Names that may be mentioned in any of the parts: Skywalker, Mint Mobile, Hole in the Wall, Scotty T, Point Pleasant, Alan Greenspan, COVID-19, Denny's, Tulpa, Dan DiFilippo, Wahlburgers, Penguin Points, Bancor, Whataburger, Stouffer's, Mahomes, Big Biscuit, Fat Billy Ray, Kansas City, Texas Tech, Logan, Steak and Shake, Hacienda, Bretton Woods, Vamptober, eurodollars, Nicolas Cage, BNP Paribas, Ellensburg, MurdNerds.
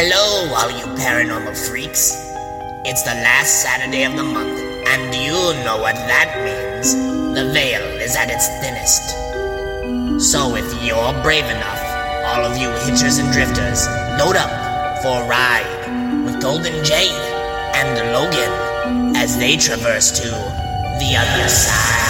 Hello, all you paranormal freaks. It's the last Saturday of the month, and you know what that means. The veil is at its thinnest. So if you're brave enough, all of you hitchers and drifters, load up for a ride with Golden J and Logan as they traverse to the other side.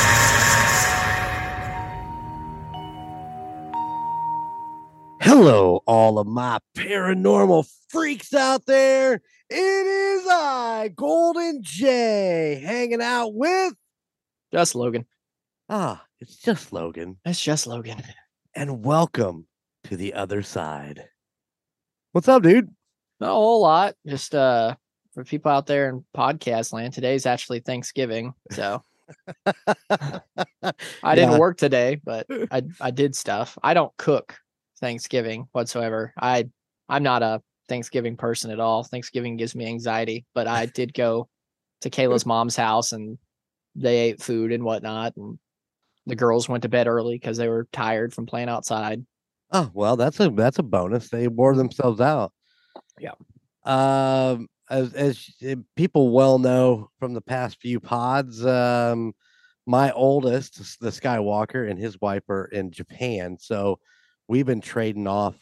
Hello, all of my paranormal freaks out there. It is I, Golden J, hanging out with... Just Logan. It's just Logan. It's just Logan. And welcome to the other side. What's up, dude? Not a whole lot. Just for people out there in podcast land, today's actually Thanksgiving, so... I didn't work today, but I did stuff. I don't cook Thanksgiving whatsoever. I'm not a Thanksgiving person at all. Thanksgiving gives me anxiety, but I did go to Kayla's mom's house and they ate food and whatnot, and the girls went to bed early because they were tired from playing outside. Oh well, that's a bonus. They wore themselves out. Yeah. As people well know from the past few pods, my oldest, the Skywalker, and his wife are in Japan, so we've been trading off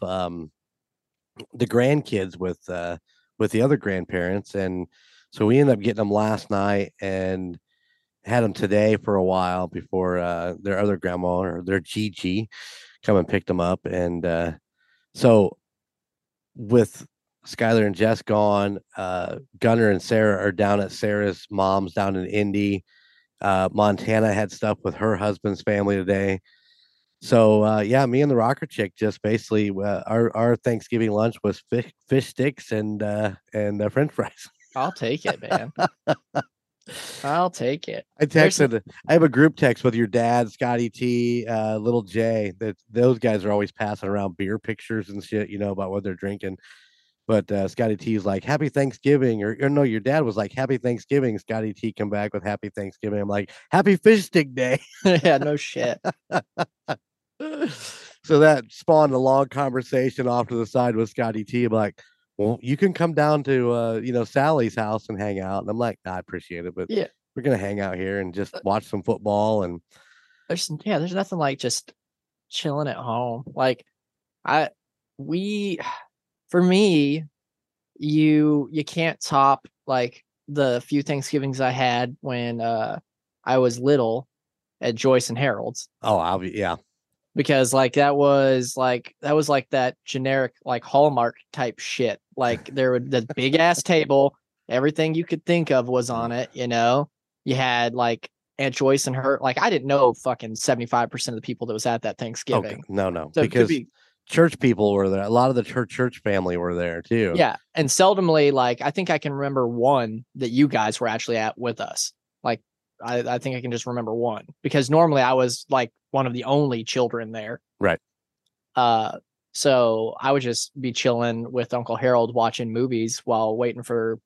the grandkids with the other grandparents. And so we ended up getting them last night and had them today for a while before their other grandma or their Gigi come and picked them up. And so with Skylar and Jess gone, Gunner and Sarah are down at Sarah's mom's down in Indy. Montana had stuff with her husband's family today. So, me and the rocker chick just basically our Thanksgiving lunch was fish sticks and french fries. I'll take it, man. I'll take it. I have a group text with your dad, Scotty T, little Jay. Those guys are always passing around beer pictures and shit, you know, about what they're drinking. But Scotty T is like, happy Thanksgiving. Or no, your dad was like, happy Thanksgiving. Scotty T come back with happy Thanksgiving. I'm like, happy fish stick day. Yeah, no shit. So that spawned a long conversation off to the side with Scotty T. I'm like, well, you can come down to Sally's house and hang out. And I'm like, nah, I appreciate it, but yeah, we're gonna hang out here and just watch some football. And there's nothing like just chilling at home. Like for me, you can't top like the few Thanksgivings I had when I was little at Joyce and Harold's. Oh, yeah. Because like that was like that generic like Hallmark type shit. Like there would the big ass table, everything you could think of was on it. You know, you had like Aunt Joyce and her. Like I didn't know fucking 75% of the people that was at that Thanksgiving. Oh, no, so because church people were there. A lot of the church family were there too. Yeah, and seldomly like I think I can remember one that you guys were actually at with us. Like I think I can just remember one because normally I was like one of the only children there. Right. So I would just be chilling with Uncle Harold watching movies while waiting for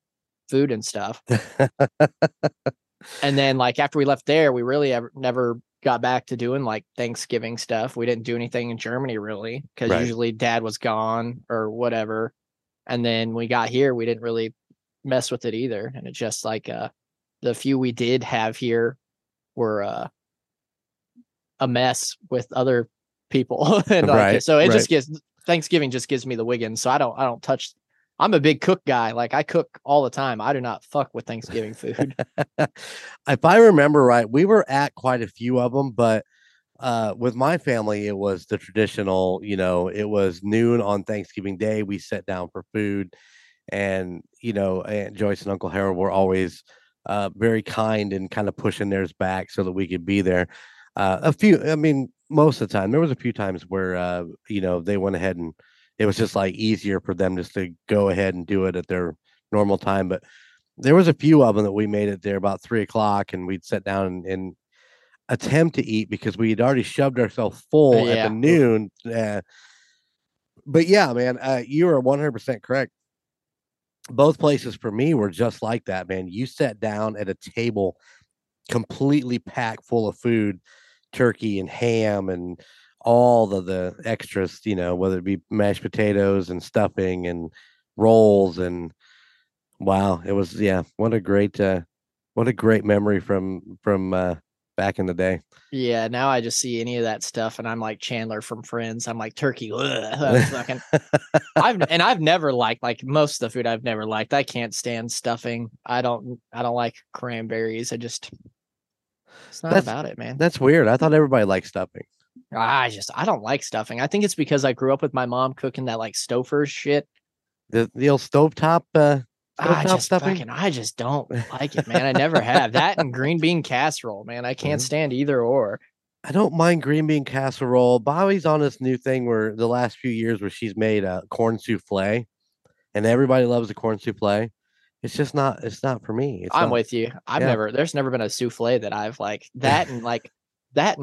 food and stuff. And then like after we left there, we really never got back to doing like Thanksgiving stuff. We didn't do anything in Germany really because usually dad was gone or whatever. And then we got here, we didn't really mess with it either. And it just like, the few we did have here were a mess with other people. And Thanksgiving just gives me the Wiggins. So I don't touch. I'm a big cook guy. Like I cook all the time. I do not fuck with Thanksgiving food. If I remember right, we were at quite a few of them, but with my family, it was the traditional, you know, it was noon on Thanksgiving Day. We sat down for food and, you know, Aunt Joyce and Uncle Harold were always very kind and kind of pushing theirs back so that we could be there. Most of the time, there was a few times where, they went ahead and it was just like easier for them just to go ahead and do it at their normal time. But there was a few of them that we made it there about 3:00 and we'd sit down and attempt to eat because we had already shoved ourselves full at the noon. But yeah, man, you are 100% correct. Both places for me were just like that, man. You sat down at a table completely packed full of food, turkey and ham and all the extras, you know, whether it be mashed potatoes and stuffing and rolls, and wow, it was, yeah, what a great memory from back in the day. Yeah, now I just see any of that stuff and I'm like Chandler from Friends. I'm like, turkey. I've never liked, like, most of the food I've never liked. I can't stand stuffing. I don't like cranberries. That's about it, man. That's weird. I thought everybody liked stuffing. I don't like stuffing. I think it's because I grew up with my mom cooking that, like, Stouffer's shit. The old stovetop stuffing. I just don't like it, man. I never have. That and green bean casserole, man. I can't stand either or. I don't mind green bean casserole. Bobby's on this new thing where the last few years where she's made a corn souffle, and everybody loves the corn souffle. It's just not. It's not for me. I'm with you. There's never been a souffle that I've liked. That and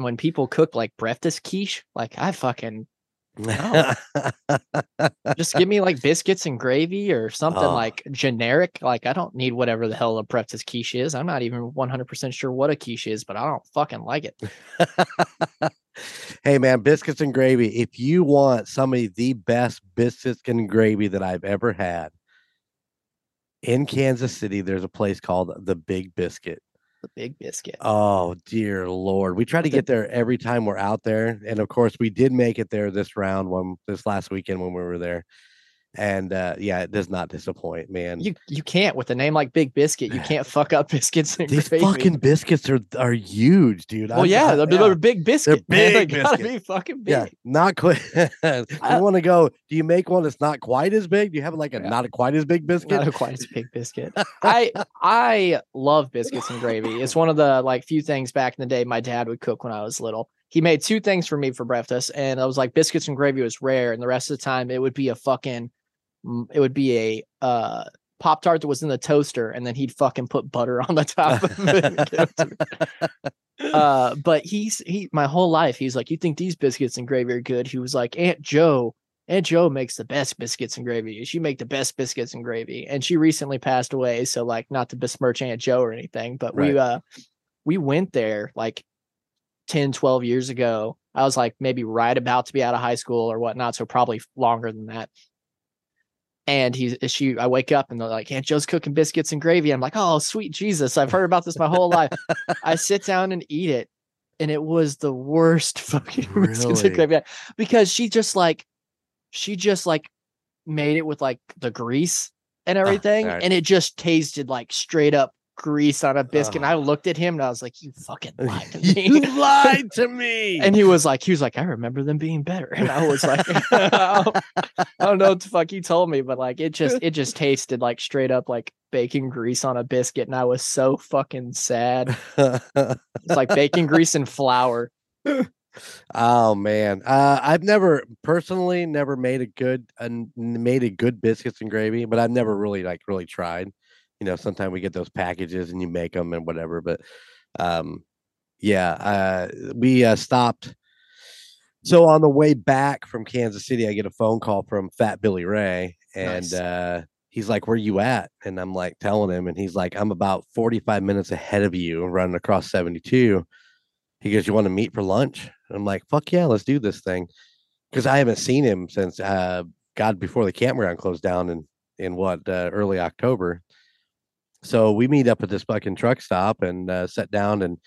when people cook like breakfast quiche, like, I fucking no. Just give me like biscuits and gravy or something like generic. Like, I don't need whatever the hell a breakfast quiche is. I'm not even 100% sure what a quiche is, but I don't fucking like it. Hey man, biscuits and gravy. If you want some of the best biscuits and gravy that I've ever had, in Kansas City, there's a place called the Big Biscuit. The Big Biscuit. Oh, dear Lord. We try to get there every time we're out there. And of course, we did make it there this last weekend when we were there. And it does not disappoint, man. You can't, with a name like Big Biscuit, you can't fuck up biscuits. These gravy. Fucking biscuits are huge, dude. Well, they're Big Biscuit. They're big. They gotta be fucking big. Yeah, not quite. I want to go. Do you make one that's not quite as big? Do you have like a not quite as big biscuit? Not quite as big biscuit. I love biscuits and gravy. It's one of the like few things back in the day my dad would cook when I was little. He made two things for me for breakfast, and I was like, biscuits and gravy was rare, and the rest of the time it would be a Pop-Tart that was in the toaster, and then he'd fucking put butter on the top of it and give it to me. But he my whole life he's like, you think these biscuits and gravy are good? He was like, Aunt Joe makes the best biscuits and gravy. She make the best biscuits and gravy. And she recently passed away, so like, not to besmirch Aunt Joe or anything, but right. we went there like 10-12 years ago. I was like maybe right about to be out of high school or whatnot, so probably longer than that. And I wake up and they're like, Aunt Joe's cooking biscuits and gravy. I'm like, oh, sweet Jesus. I've heard about this my whole life. I sit down and eat it. And it was the worst fucking biscuits and gravy. Because she just made it with like the grease and everything. Right. And it just tasted like straight up grease on a biscuit. And I looked at him and I was like, you fucking lied to me. You lied to me. And he was like, I remember them being better. And I was like, I don't know what the fuck he told me, but like, it just tasted like straight up like bacon grease on a biscuit. And I was so fucking sad. It's like bacon grease and flour. Oh man. I've never personally made a good biscuits and gravy, but I've never really tried. You know, sometimes we get those packages and you make them and whatever, but we stopped. So on the way back from Kansas City, I get a phone call from Fat Billy Ray, and nice. He's like, where you at? And I'm like telling him, and he's like, I'm about 45 minutes ahead of you running across 72. He goes, you want to meet for lunch? And I'm like, fuck yeah, let's do this thing. Because I haven't seen him since before the campground closed down in early October. So we meet up at this fucking truck stop and sat down, and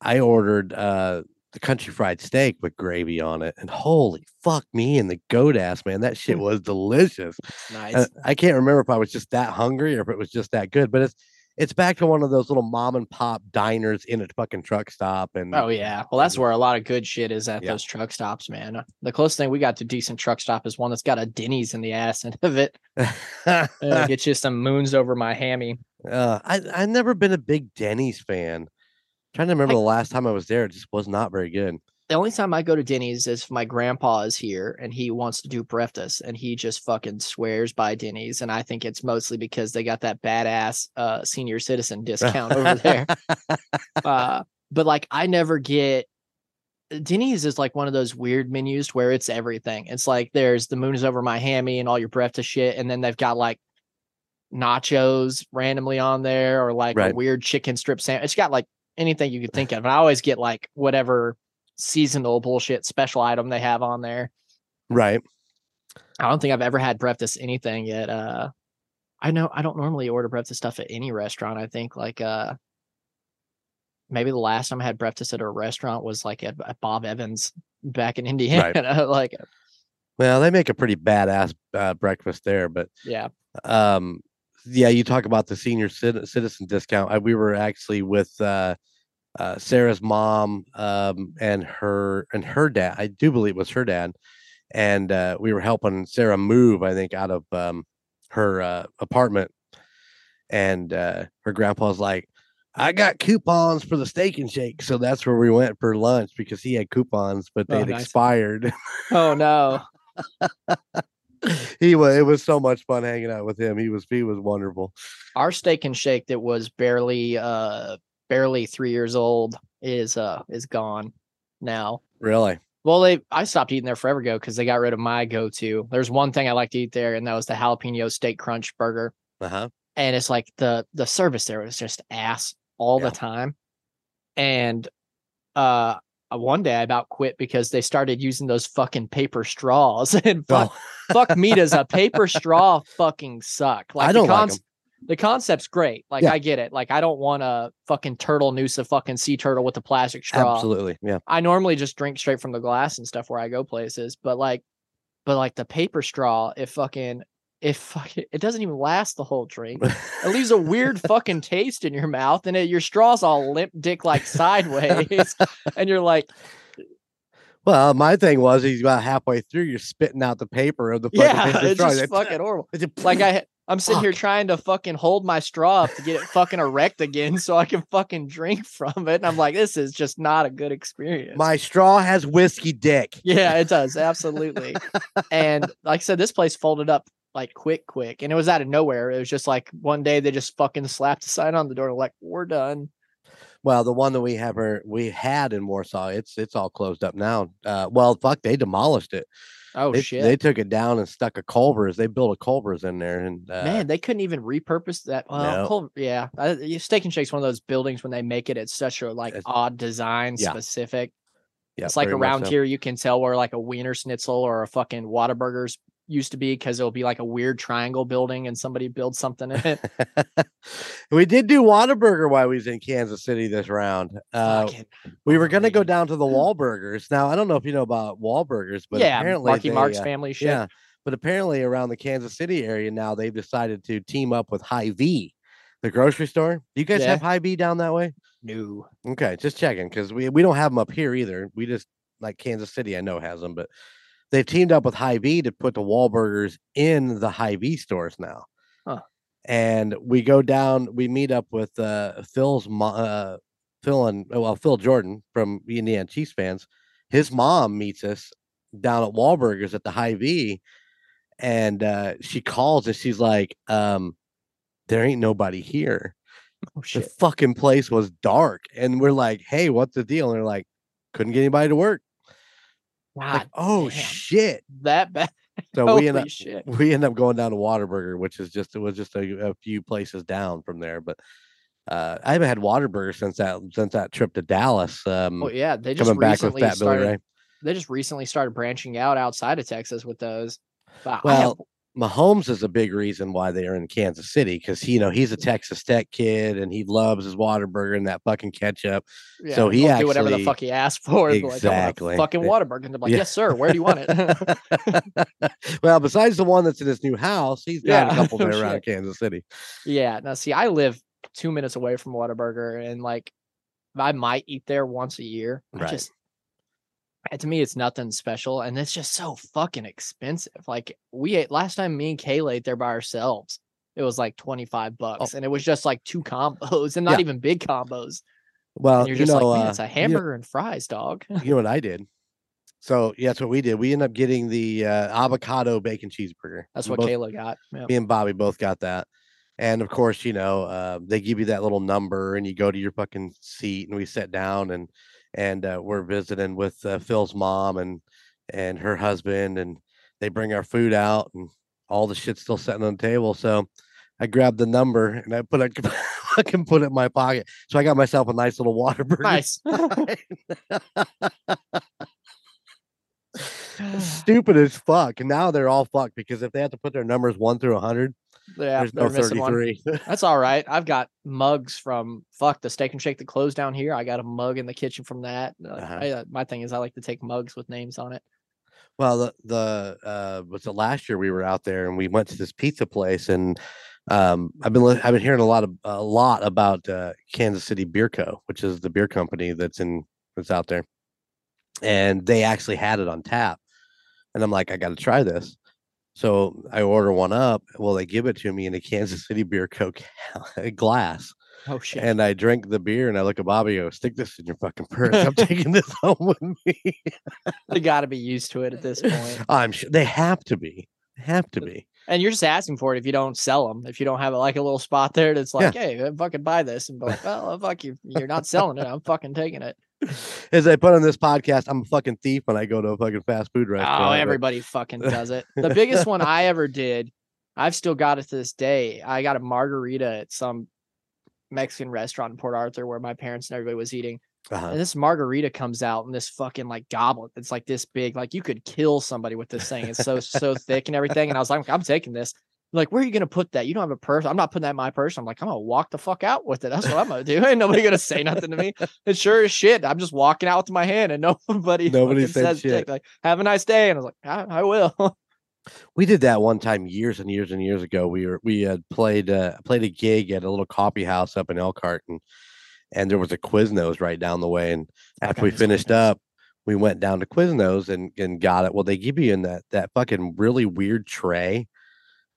I ordered the country fried steak with gravy on it. And holy fuck me and the goat ass, man, that shit was delicious. Nice. I can't remember if I was just that hungry or if it was just that good, but it's back to one of those little mom and pop diners in a fucking truck stop. And oh yeah, well that's where a lot of good shit is at those truck stops, man. The closest thing we got to decent truck stop is one that's got a Denny's in the ass end of it. Get you some moons over my hammy. I've never been a big Denny's fan. I'm trying to remember the last time I was there, it just was not very good. The only time I go to Denny's is if my grandpa is here and he wants to do breakfast, and he just fucking swears by Denny's. And I think it's mostly because they got that badass senior citizen discount over there. But like, I never get Denny's is like one of those weird menus where it's everything. It's like there's the moon is over my hammy and all your breakfast shit. And then they've got like nachos randomly on there, or like a weird chicken strip sandwich. It's got like anything you could think of. And I always get like whatever seasonal bullshit special item they have on there. Right. I don't think I've ever had breakfast anything yet. I know I don't normally order breakfast stuff at any restaurant. I think like maybe the last time I had breakfast at a restaurant was like at Bob Evans back in Indiana. Right. Like, well, they make a pretty badass breakfast there, but yeah. Yeah, you talk about the senior citizen discount. We were actually with Sarah's mom and her dad. I do believe it was her dad, and we were helping Sarah move, I think, out of her apartment. And her grandpa's like, I got coupons for the Steak and Shake. So that's where we went for lunch because he had coupons, but they expired. Oh no. It was so much fun hanging out with him. He was wonderful. Our Steak and Shake that was barely 3 years old is gone now. Really? Well, I stopped eating there forever ago because they got rid of my go-to. There's one thing I like to eat there, and that was the jalapeno steak crunch burger. Uh-huh. And it's like the service there was just ass all the time. And one day I about quit because they started using those fucking paper straws. And fuck me, does a paper straw fucking suck? Like, I don't like them. The concept's great. Like, I get it. Like, I don't want a fucking turtle noose a fucking sea turtle with a plastic straw. Absolutely. Yeah. I normally just drink straight from the glass and stuff where I go places. But like the paper straw, it doesn't even last the whole drink. It leaves a weird fucking taste in your mouth, and your straw's all limp dick like sideways. And you're like, well, my thing was he's about halfway through, you're spitting out the paper of the fucking paper straw. It's just fucking horrible. Like I'm sitting here trying to fucking hold my straw up to get it fucking erect again so I can fucking drink from it. And I'm like, this is just not a good experience. My straw has whiskey dick. Yeah, it does. Absolutely. And like I said, this place folded up like quick. And it was out of nowhere. It was just like one day they just fucking slapped a sign on the door and like, we're done. Well, the one that we had in Warsaw, it's all closed up now. Well, fuck, they demolished it. Oh, shit. They took it down and stuck a Culver's. They built a Culver's in there. And man, they couldn't even repurpose that. No. Yeah. Steak and Shake's one of those buildings when they make it, it's such a like odd design specific. Yeah, it's like around here, you can tell where like a Wiener Schnitzel or a fucking Whataburger's used to be, because it'll be like a weird triangle building and somebody builds something in it. We did do Whataburger while we was in Kansas City this round. We were going to go down to the Wahlburgers. Now, I don't know if you know about Wahlburgers, but apparently Mark's family shit. Yeah, but apparently around the Kansas City area now, they've decided to team up with Hy-Vee, the grocery store. Do you guys have Hy-Vee down that way? No. Okay, just checking, because we don't have them up here either. We just, like Kansas City, I know has them, but they've teamed up with Hy-Vee to put the Wahlburgers in the Hy-Vee stores now. Huh. And we go down, we meet up with Phil Jordan from Indiana Chiefs Fans. His mom meets us down at Wahlburgers at the Hy-Vee, and she calls us. She's like, there ain't nobody here. Oh, shit. The fucking place was dark. And we're like, hey, what's the deal? And they're like, couldn't get anybody to work. Wow! Like, oh, damn. Shit! That bad. So we end up going down to Whataburger, which is just a few places down from there. But I haven't had Whataburger since that trip to Dallas. They just recently started branching out outside of Texas with those. Wow. Well, Mahomes is a big reason why they are in Kansas City, because he's a Texas Tech kid and he loves his Whataburger and that fucking ketchup. Yeah, so he actually do whatever the fuck he asked for. Exactly. Like, fucking Whataburger, and they're like, yes, sir. Where do you want it? Well, besides the one that's in his new house, he's got a couple there around Kansas City. Yeah. Now, see, I live 2 minutes away from Whataburger, and like, I might eat there once a year. Right. To me, it's nothing special, and it's just so fucking expensive. Like, we ate last time, me and Kayla ate there by ourselves. It was like $25, and it was just like two combos, and not even big combos. Well, and you're just like, man, it's a hamburger and fries, dog. You know what I did? So that's what we did. We ended up getting the avocado bacon cheeseburger. That's what Kayla got. Yep. Me and Bobby both got that. And of course, they give you that little number, and you go to your fucking seat, and we sat down, and we're visiting with Phil's mom and her husband, and they bring our food out, and all the shit's still sitting on the table. So I grabbed the number and I put it in my pocket. So I got myself a nice little Whataburger. Nice. Stupid as fuck. And now they're all fucked because if they have to put their numbers 1 through 100, yeah, there's no 33. That's all right. I've got mugs from the Steak and Shake that closed down here. I got a mug in the kitchen from that. My thing is I like to take mugs with names on it. Well, the last year we were out there and we went to this pizza place, and I've been hearing a lot about Kansas City Beer Co., which is the beer company that's out there, and they actually had it on tap, and I'm like, I got to try this, so I order one up. Well, they give it to me in a Kansas City Beer Co. glass. Oh shit! And I drink the beer, and I look at Bobby. I go, stick this in your fucking purse. I'm taking this home with me. They got to be used to it at this point. I'm sure they have to be. They have to be. And you're just asking for it if you don't sell them. If you don't have like a little spot there that's like, hey, fucking buy this, and be like, well, fuck you. You're not selling it. I'm fucking taking it. As I put on this podcast, I'm a fucking thief when I go to a fucking fast food restaurant. Oh, everybody fucking does it. The biggest one I ever did, I've still got it to this day. I got a margarita at some Mexican restaurant in Port Arthur where my parents and everybody was eating. And this margarita comes out in this fucking like goblet. It's like this big, like you could kill somebody with this thing. It's so so thick and everything. And I was like, I'm taking this. Like, where are you gonna put that? You don't have a purse. I'm not putting that in my purse. I'm like, I'm gonna walk the fuck out with it. That's what I'm gonna do. Ain't nobody gonna say nothing to me. It's sure as shit. I'm just walking out with my hand, and nobody says shit. Like, have a nice day. And I was like, I will. We did that one time years and years and years ago. We had played a gig at a little coffee house up in Elkhart, and there was a Quiznos right down the way. And after we finished up, we went down to Quiznos and got it. Well, they give you in that fucking really weird tray.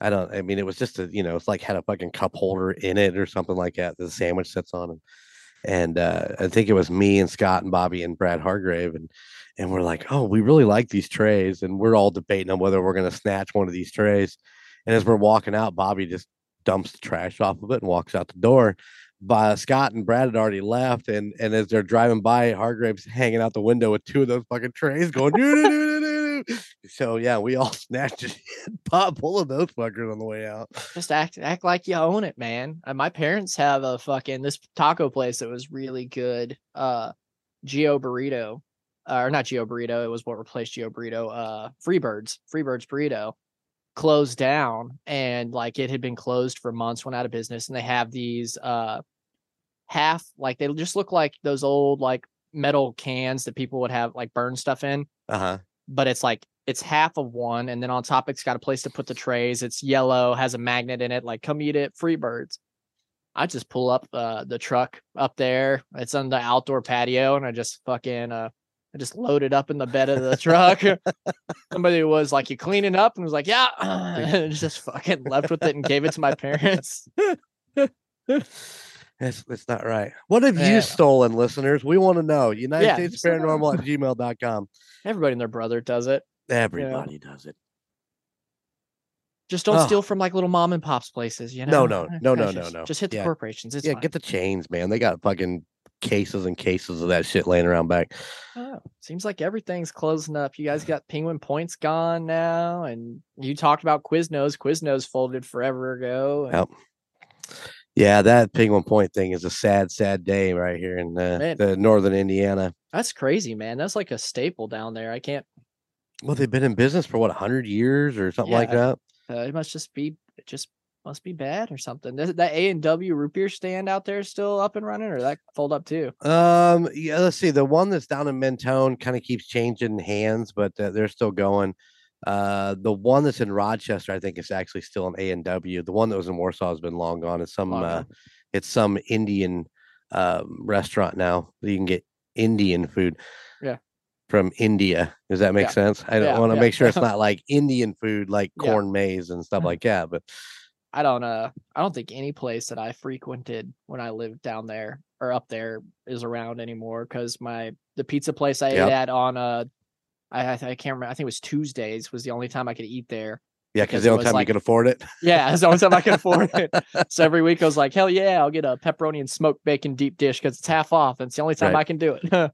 I mean, it was just it's like had a fucking cup holder in it or something like that. The sandwich sits on it. And I think it was me and Scott and Bobby and Brad Hargrave. And we're like, oh, we really like these trays. And we're all debating on whether we're going to snatch one of these trays. And as we're walking out, Bobby just dumps the trash off of it and walks out the door. By Scott and Brad had already left, and as they're driving by, Hargrave's hanging out the window with two of those fucking trays going doo-doo-doo-doo-doo. So yeah, we all snatched a pop full of those fuckers on the way out. Just act like you own it, man. My parents have a fucking this taco place that was really good, Geo Burrito, or not Geo Burrito, it was what replaced Geo Burrito, Freebird's Burrito closed down, and like it had been closed for months, went out of business, and they have these half like they just look like those old like metal cans that people would have like burn stuff in, but it's like it's half of one, and then on top it's got a place to put the trays. It's yellow, has a magnet in it, like come eat it, Freebirds. I just pull up the truck up there, it's on the outdoor patio, and I just fucking I just loaded up in the bed of the truck. Somebody was like, you cleaning up? And was like, yeah. And just fucking left with it and gave it to my parents. It's not right. What have you stolen, listeners? We want to know. United States Paranormal at gmail.com. Everybody and their brother does it. Everybody does it. Just don't steal from like little mom and pop's places, you know? No. Just hit the corporations. It's fine. Get the chains, man. They got fucking cases and cases of that shit laying around back. Oh, seems like everything's closing up. You guys got Penguin Points gone now, and you talked about Quiznos. Quiznos folded forever ago. And... Yep. Yeah, that Penguin Point thing is a sad, sad day right here in the northern Indiana. That's crazy, man. That's like a staple down there. I can't. Well, they've been in business for 100 years or something like that. It must just be must be bad or something. That A and W root beer stand out there is still up and running, or that fold up too? Yeah, let's see. The one that's down in Mentone kind of keeps changing hands, but they're still going. The one that's in Rochester, I think, is actually still an A and W. The one that was in Warsaw has been long gone. It's some Indian restaurant now that you can get Indian food. Yeah. From India. Does that make sense? I don't want to make sure it's not like Indian food, like corn maize and stuff like that, but. I don't think any place that I frequented when I lived down there or up there is around anymore, because the pizza place I ate at on I can't remember, I think it was Tuesdays was the only time I could eat there. Yeah, because the only time you could afford it. Yeah, it's the only time I could afford it. So every week I was like, hell yeah, I'll get a pepperoni and smoked bacon deep dish because it's half off. And it's the only time I can do it.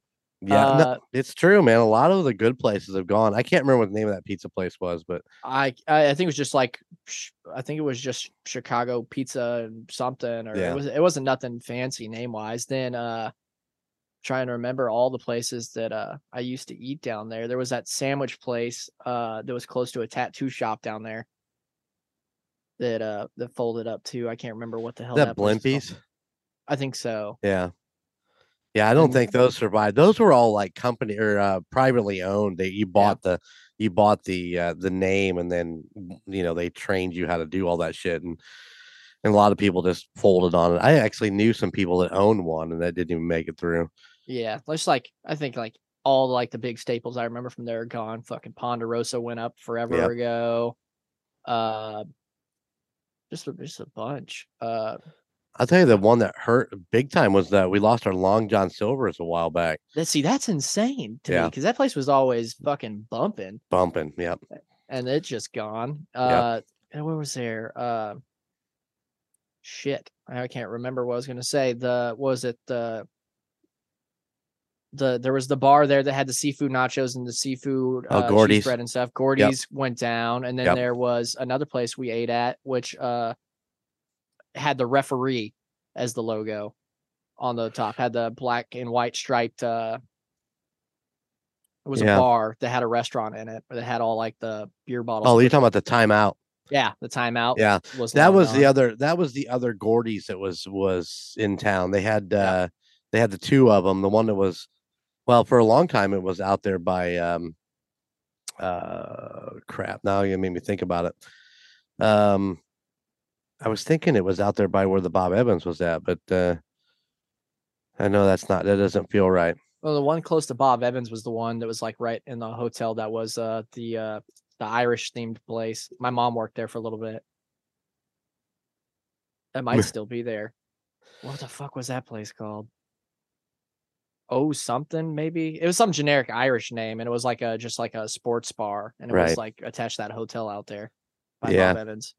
It's true, man. A lot of the good places have gone. I can't remember what the name of that pizza place was, but I think it was just like Chicago Pizza and something, or it wasn't nothing fancy name wise. Then trying to remember all the places that I used to eat down there. There was that sandwich place that was close to a tattoo shop down there that that folded up too. I can't remember what the hell that Blimpies. I think so. Yeah. Yeah, I don't think those survived. Those were all like company or privately owned. That you bought the name, and then, you know, they trained you how to do all that shit, and a lot of people just folded on it. I actually knew some people that owned one, and that didn't even make it through. Yeah, just like I think like all like the big staples I remember from there are gone. Fucking Ponderosa went up forever ago. Just a bunch. I'll tell you the one that hurt big time was that we lost our Long John Silver's a while back. That's insane to me, because that place was always fucking bumping. Yep. And it's just gone. And what was there? Shit. I can't remember what I was going to say. There was the bar there that had the seafood nachos and the seafood Gordy's bread and stuff. Gordy's went down. And then there was another place we ate at, which, had the referee as the logo on the top, had the black and white striped it was a bar that had a restaurant in it that had all like the beer bottles. Oh, you're talking about the Timeout. Yeah, the Timeout. Yeah. That was the other Gordy's that was in town. They had they had the two of them. The one that was, well, for a long time it was out there by crap. Now you made me think about it. I was thinking it was out there by where the Bob Evans was at, but I know that doesn't feel right. Well, the one close to Bob Evans was the one that was like right in the hotel. That was the Irish themed place. My mom worked there for a little bit. That might still be there. What the fuck was that place called? Oh, something maybe. It was some generic Irish name, and it was like just like a sports bar, and it was like attached to that hotel out there by Bob Evans.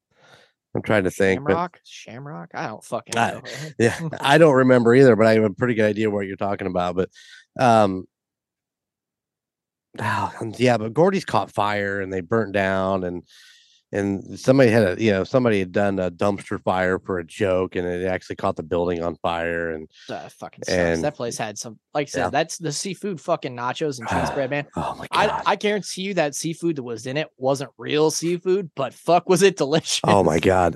I'm trying to think. Shamrock? I don't fucking know. I don't remember either, but I have a pretty good idea what you're talking about. But but Gordy's caught fire and they burnt down, and somebody had done a dumpster fire for a joke, and it actually caught the building on fire, and fucking sucks. That place had some, like I said, that's the seafood fucking nachos and cheese bread, man. Oh my God. I guarantee you that seafood that was in it wasn't real seafood, but fuck was it delicious. Oh my God.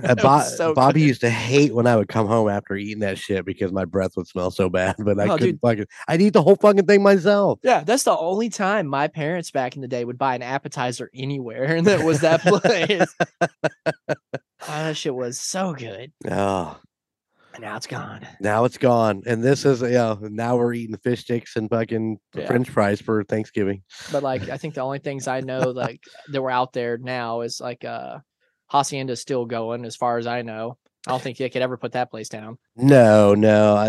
Bobby used to hate when I would come home after eating that shit because my breath would smell so bad, but I'd eat the whole fucking thing myself. Yeah. That's the only time my parents back in the day would buy an appetizer anywhere, and that was that place. That shit was so good. Oh, and now it's gone. And this is, now we're eating fish sticks and fucking French fries for Thanksgiving. But like, I think the only things I know like that were out there now is like Hacienda's still going, as far as I know. I don't think they could ever put that place down. No,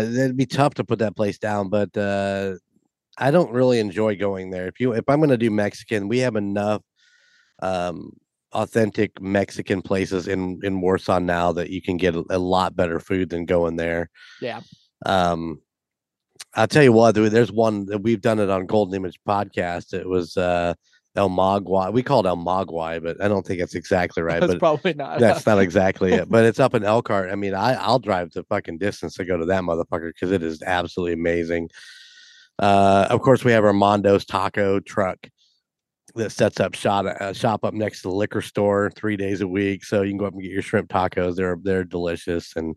it'd be tough to put that place down. But I don't really enjoy going there. If I'm going to do Mexican, we have enough. Authentic Mexican places in Warsaw now that you can get a lot better food than going there. Yeah. I'll tell you what, there's one that we've done it on Golden Image Podcast. It was El Mogwai. We called El Mogwai, but I don't think that's exactly right. That's probably not. That's not exactly it. But it's up in Elkhart. I mean, I'll drive the fucking distance to go to that motherfucker because it is absolutely amazing. Of course, we have Armando's taco truck that sets up shop up next to the liquor store 3 days a week, so you can go up and get your shrimp tacos. They're delicious, and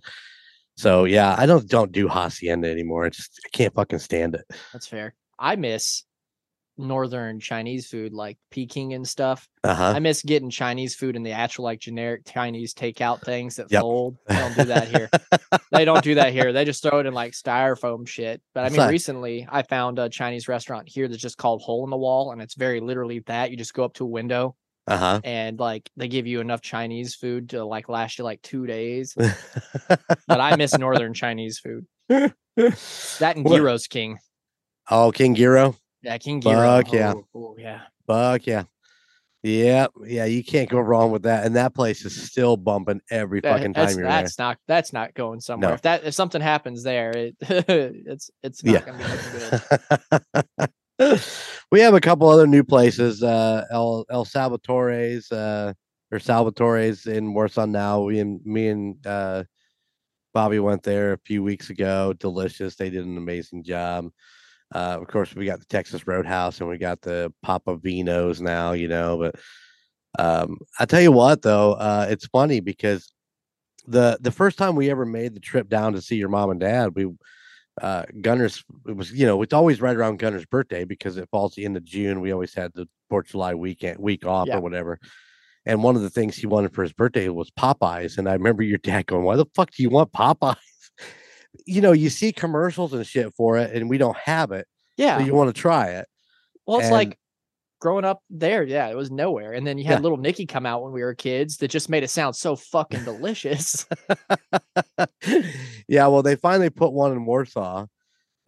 so I don't do Hacienda anymore. I can't fucking stand it. That's fair. I miss northern Chinese food, like Peking and stuff. I miss getting Chinese food in the actual like generic Chinese takeout things that fold. They don't do that here. They just throw it in like styrofoam shit. But I mean, recently I found a Chinese restaurant here that's just called Hole in the Wall, and it's very literally that you just go up to a window and like they give you enough Chinese food to like last you like 2 days. But I miss northern Chinese food. That and Giro's King. Oh, King Giro. Yeah, King Giro. Fuck yeah. You can't go wrong with that, and that place is still bumping every fucking time you're there. That's not going somewhere. No. If something happens there, it's not going to be looking good. We have a couple other new places. El Salvatore's or Salvatore's in Warsaw now. Me and Bobby went there a few weeks ago. Delicious. They did an amazing job. Of course, we got the Texas Roadhouse and we got the Papa Vino's now, you know. But I tell you what, though, it's funny because the first time we ever made the trip down to see your mom and dad, we Gunner's, it was, you know, it's always right around Gunner's birthday because it falls the end of June. We always had the 4th of July week off or whatever. And one of the things he wanted for his birthday was Popeyes. And I remember your dad going, "Why the fuck do you want Popeyes?" You know, you see commercials and shit for it, and we don't have it. Yeah. So you want to try it. Well, it's like growing up there. Yeah. It was nowhere. And then you had Little Nicky come out when we were kids that just made it sound so fucking delicious. Yeah. Well, they finally put one in Warsaw.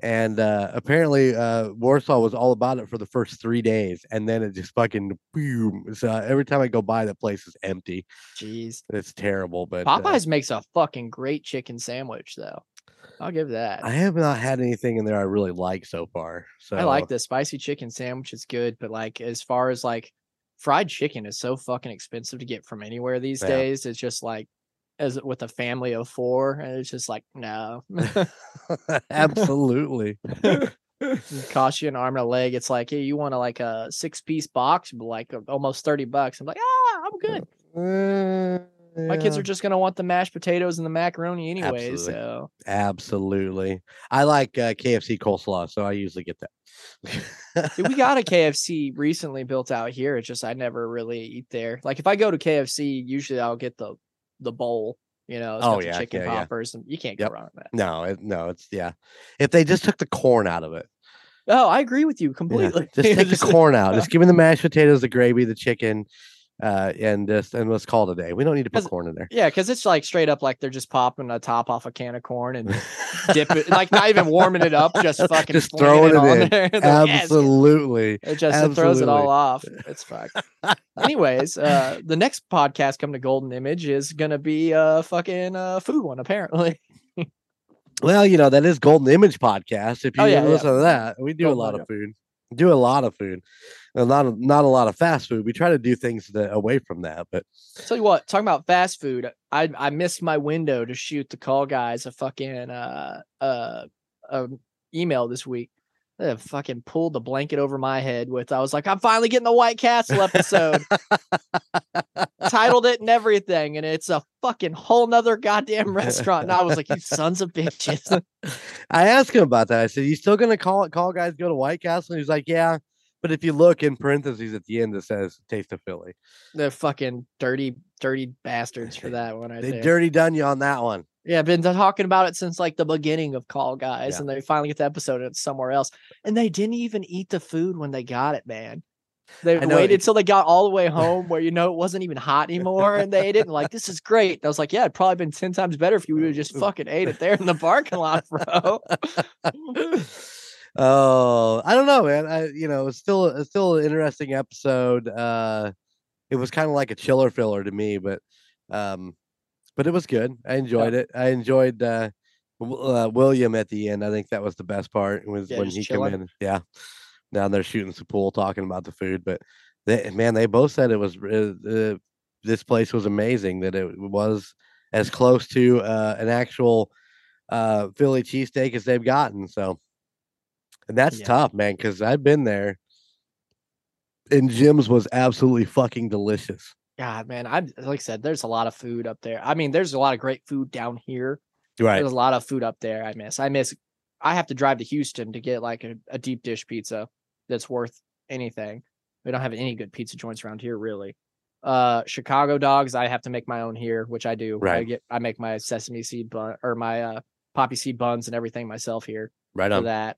And apparently Warsaw was all about it for the first 3 days. And then it just fucking boom. So every time I go by, the place is empty. Jeez. It's terrible. But Popeyes makes a fucking great chicken sandwich, though. I'll give that. I have not had anything in there I really like so far. So I like the spicy chicken sandwich. It's good. But like, as far as like fried chicken is so fucking expensive to get from anywhere these days. It's just like, as with a family of 4, and it's just like, no. Absolutely. It costs you an arm and a leg. It's like, hey, you want to like a 6-piece box, but like almost $30. I'm like, I'm good. My kids are just going to want the mashed potatoes and the macaroni anyway. Absolutely. So absolutely. I like KFC coleslaw, so I usually get that. Dude, we got a KFC recently built out here. It's just I never really eat there. Like if I go to KFC, usually I'll get the bowl, you know. It's got chicken poppers, and you can't go wrong with that. No, if they just took the corn out of it. Oh, I agree with you completely. Yeah, just take the corn out. Just give me the mashed potatoes, the gravy, the chicken. And let's call it a day. We don't need to put corn in there. Yeah, because it's like straight up like they're just popping a top off a can of corn and dip it, like not even warming it up, just fucking just throwing it in there. Absolutely. It just throws it all off. It's fucked. Anyways, the next podcast coming to Golden Image is gonna be a fucking food one, apparently. Well, you know, that is Golden Image podcast. If you listen to that, we do a lot of food. Not a lot of fast food. We try to do things away from that. But I'll tell you what, talking about fast food, I missed my window to shoot the call guys a fucking email this week. They fucking pulled the blanket over my head with. I was like, I'm finally getting the White Castle episode. Titled it and everything, and it's a fucking whole nother goddamn restaurant. And I was like, you sons of bitches. I asked him about that. I said, you still gonna call guys go to White Castle? And he's like, yeah. But if you look in parentheses at the end, it says "Taste of Philly." They're fucking dirty bastards for that one. They dirty done you on that one. Yeah, I've been talking about it since like the beginning of Call Guys, and they finally get the episode. And it's somewhere else, and they didn't even eat the food when they got it, man. They waited till they got all the way home, where it wasn't even hot anymore, and they didn't like this is great. And I was like, yeah, it'd probably been 10 times better if you would have just fucking ate it there in the parking lot, bro. Oh, I don't know, man. It's still an interesting episode. It was kind of like a chiller filler to me, but it was good. I enjoyed it. I enjoyed William at the end. I think that was the best part was when he came in. Yeah, down there shooting some pool, talking about the food. But they both said it was this place was amazing. That it was as close to an actual Philly cheesesteak as they've gotten. So. And that's tough, man, because I've been there, and Jim's was absolutely fucking delicious. God, man, like I said, there's a lot of food up there. I mean, there's a lot of great food down here. Right. There's a lot of food up there I miss. I have to drive to Houston to get like a deep dish pizza that's worth anything. We don't have any good pizza joints around here, really. Chicago dogs, I have to make my own here, which I do. Right. I make my sesame seed bun or my poppy seed buns and everything myself here. Right on. For that.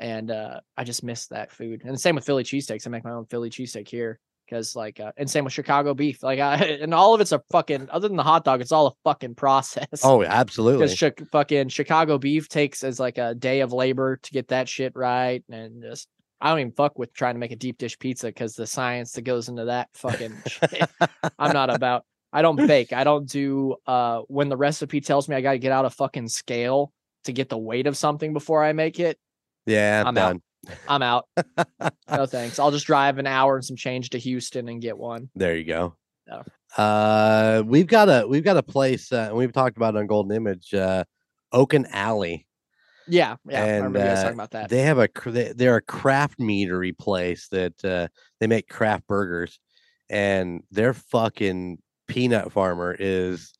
And I just miss that food. And the same with Philly cheesesteaks. I make my own Philly cheesesteak here because and same with Chicago beef. And all of it's a fucking, other than the hot dog, it's all a fucking process. Oh, absolutely. Because fucking Chicago beef takes as like a day of labor to get that shit right. And just, I don't even fuck with trying to make a deep dish pizza because the science that goes into that fucking shit. I'm not about, I don't bake. I don't do, when the recipe tells me I got to get out a fucking scale to get the weight of something before I make it. Yeah, I'm done. I'm out. No thanks. I'll just drive an hour and some change to Houston and get one. There you go. No. We've got a place, and we've talked about it on Golden Image, Oaken Alley. Yeah, yeah. And, I remember you guys talking about that. They have they're a craft meatery place that they make craft burgers, and their fucking peanut farmer is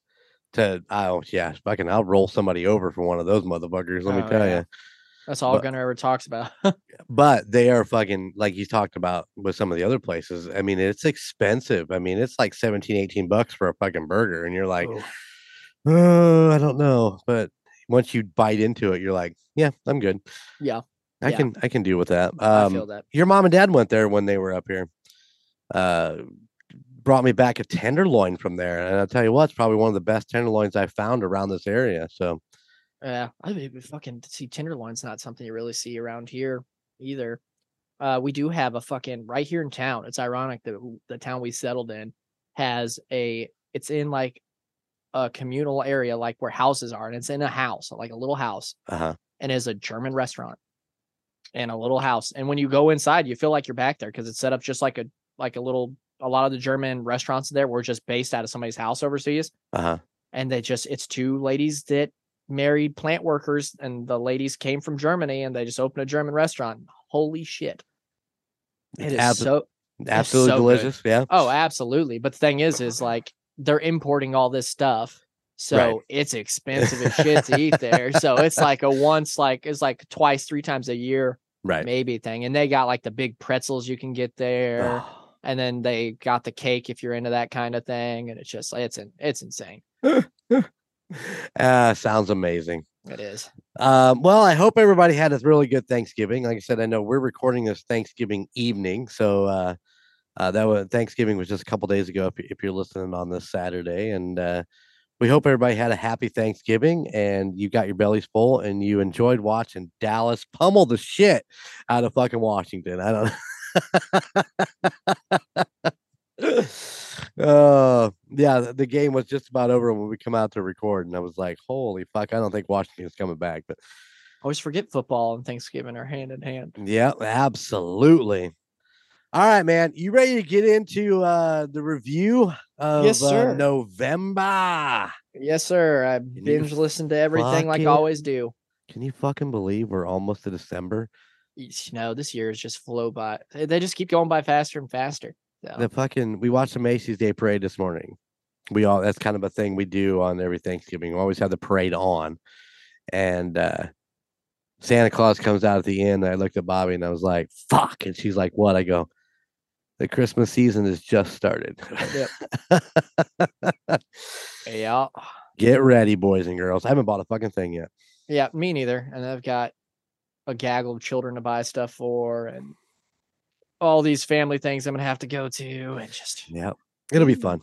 I'll roll somebody over for one of those motherfuckers. Let me tell you. That's all Gunner ever talks about. But they are fucking, like you talked about with some of the other places. I mean, it's expensive. I mean, it's like 17, 18 bucks for a fucking burger. And you're like, oh, I don't know. But once you bite into it, you're like, yeah, I'm good. Yeah. I can deal with that. I feel that. Your mom and dad went there when they were up here. Brought me back a tenderloin from there. And I'll tell you what, it's probably one of the best tenderloins I've found around this area. So. Yeah, I mean, fucking see tenderloin's not something you really see around here either. We do have a fucking right here in town. It's ironic that the town we settled in has it's in like a communal area, like where houses are, and it's in a house, like a little house, and is a German restaurant and a little house. And when you go inside, you feel like you're back there because it's set up just like a little. A lot of the German restaurants there were just based out of somebody's house overseas, and it's two ladies that married plant workers, and the ladies came from Germany and they just opened a German restaurant. Holy shit. It's absolutely delicious. Good. Yeah. Oh, absolutely. But the thing is like they're importing all this stuff. So It's expensive as shit to eat there. So it's like twice, three times a year, maybe thing. And they got like the big pretzels you can get there. And then they got the cake if you're into that kind of thing. And it's just like, it's insane. Sounds amazing. It is. Well, I hope everybody had a really good Thanksgiving. Like I said, I know we're recording this Thanksgiving evening, so Thanksgiving was just a couple days ago. If you're listening on this Saturday, and we hope everybody had a happy Thanksgiving and you got your bellies full and you enjoyed watching Dallas pummel the shit out of fucking Washington. I don't. The game was just about over when we come out to record, and I was like, holy fuck, I don't think Washington is coming back. But I always forget football and Thanksgiving are hand in hand. Yeah, absolutely. All right, man, you ready to get into the review of November? Yes, sir. I binge listened to everything like I always do. Can you fucking believe we're almost to December? You know, this year is just flow by. They just keep going by faster and faster. So. We watched the Macy's Day Parade this morning. That's kind of a thing we do on every Thanksgiving. We always have the parade on, and Santa Claus comes out at the end. And I looked at Bobby and I was like, "Fuck!" And she's like, "What?" I go, "The Christmas season has just started." Yep. Yeah. Get ready, boys and girls. I haven't bought a fucking thing yet. Yeah, me neither. And I've got a gaggle of children to buy stuff for, and all these family things I'm gonna have to go to, and it'll be fun.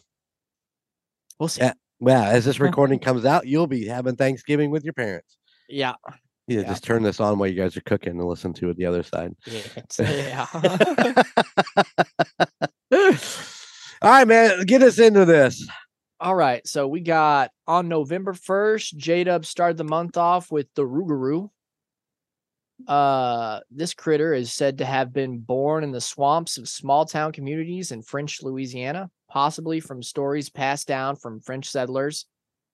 We'll see. Well, as this recording comes out, you'll be having Thanksgiving with your parents. Yeah. Just turn this on while you guys are cooking and listen to it the other side. Yeah. All right, man, get us into this. All right, so we got on November 1st, J-Dub started the month off with the Rougarou. This critter is said to have been born in the swamps of small town communities in French Louisiana, possibly from stories passed down from French settlers,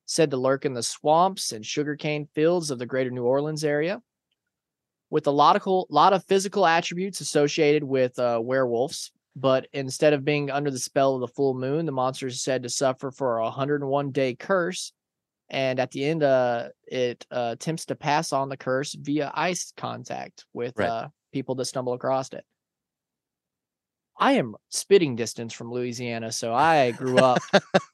said to lurk in the swamps and sugarcane fields of the greater New Orleans area. With a lot of physical attributes associated with werewolves, but instead of being under the spell of the full moon, the monster is said to suffer for a 101-day curse. And at the end, it attempts to pass on the curse via ice contact with people that stumble across it. I am spitting distance from Louisiana, so I grew up.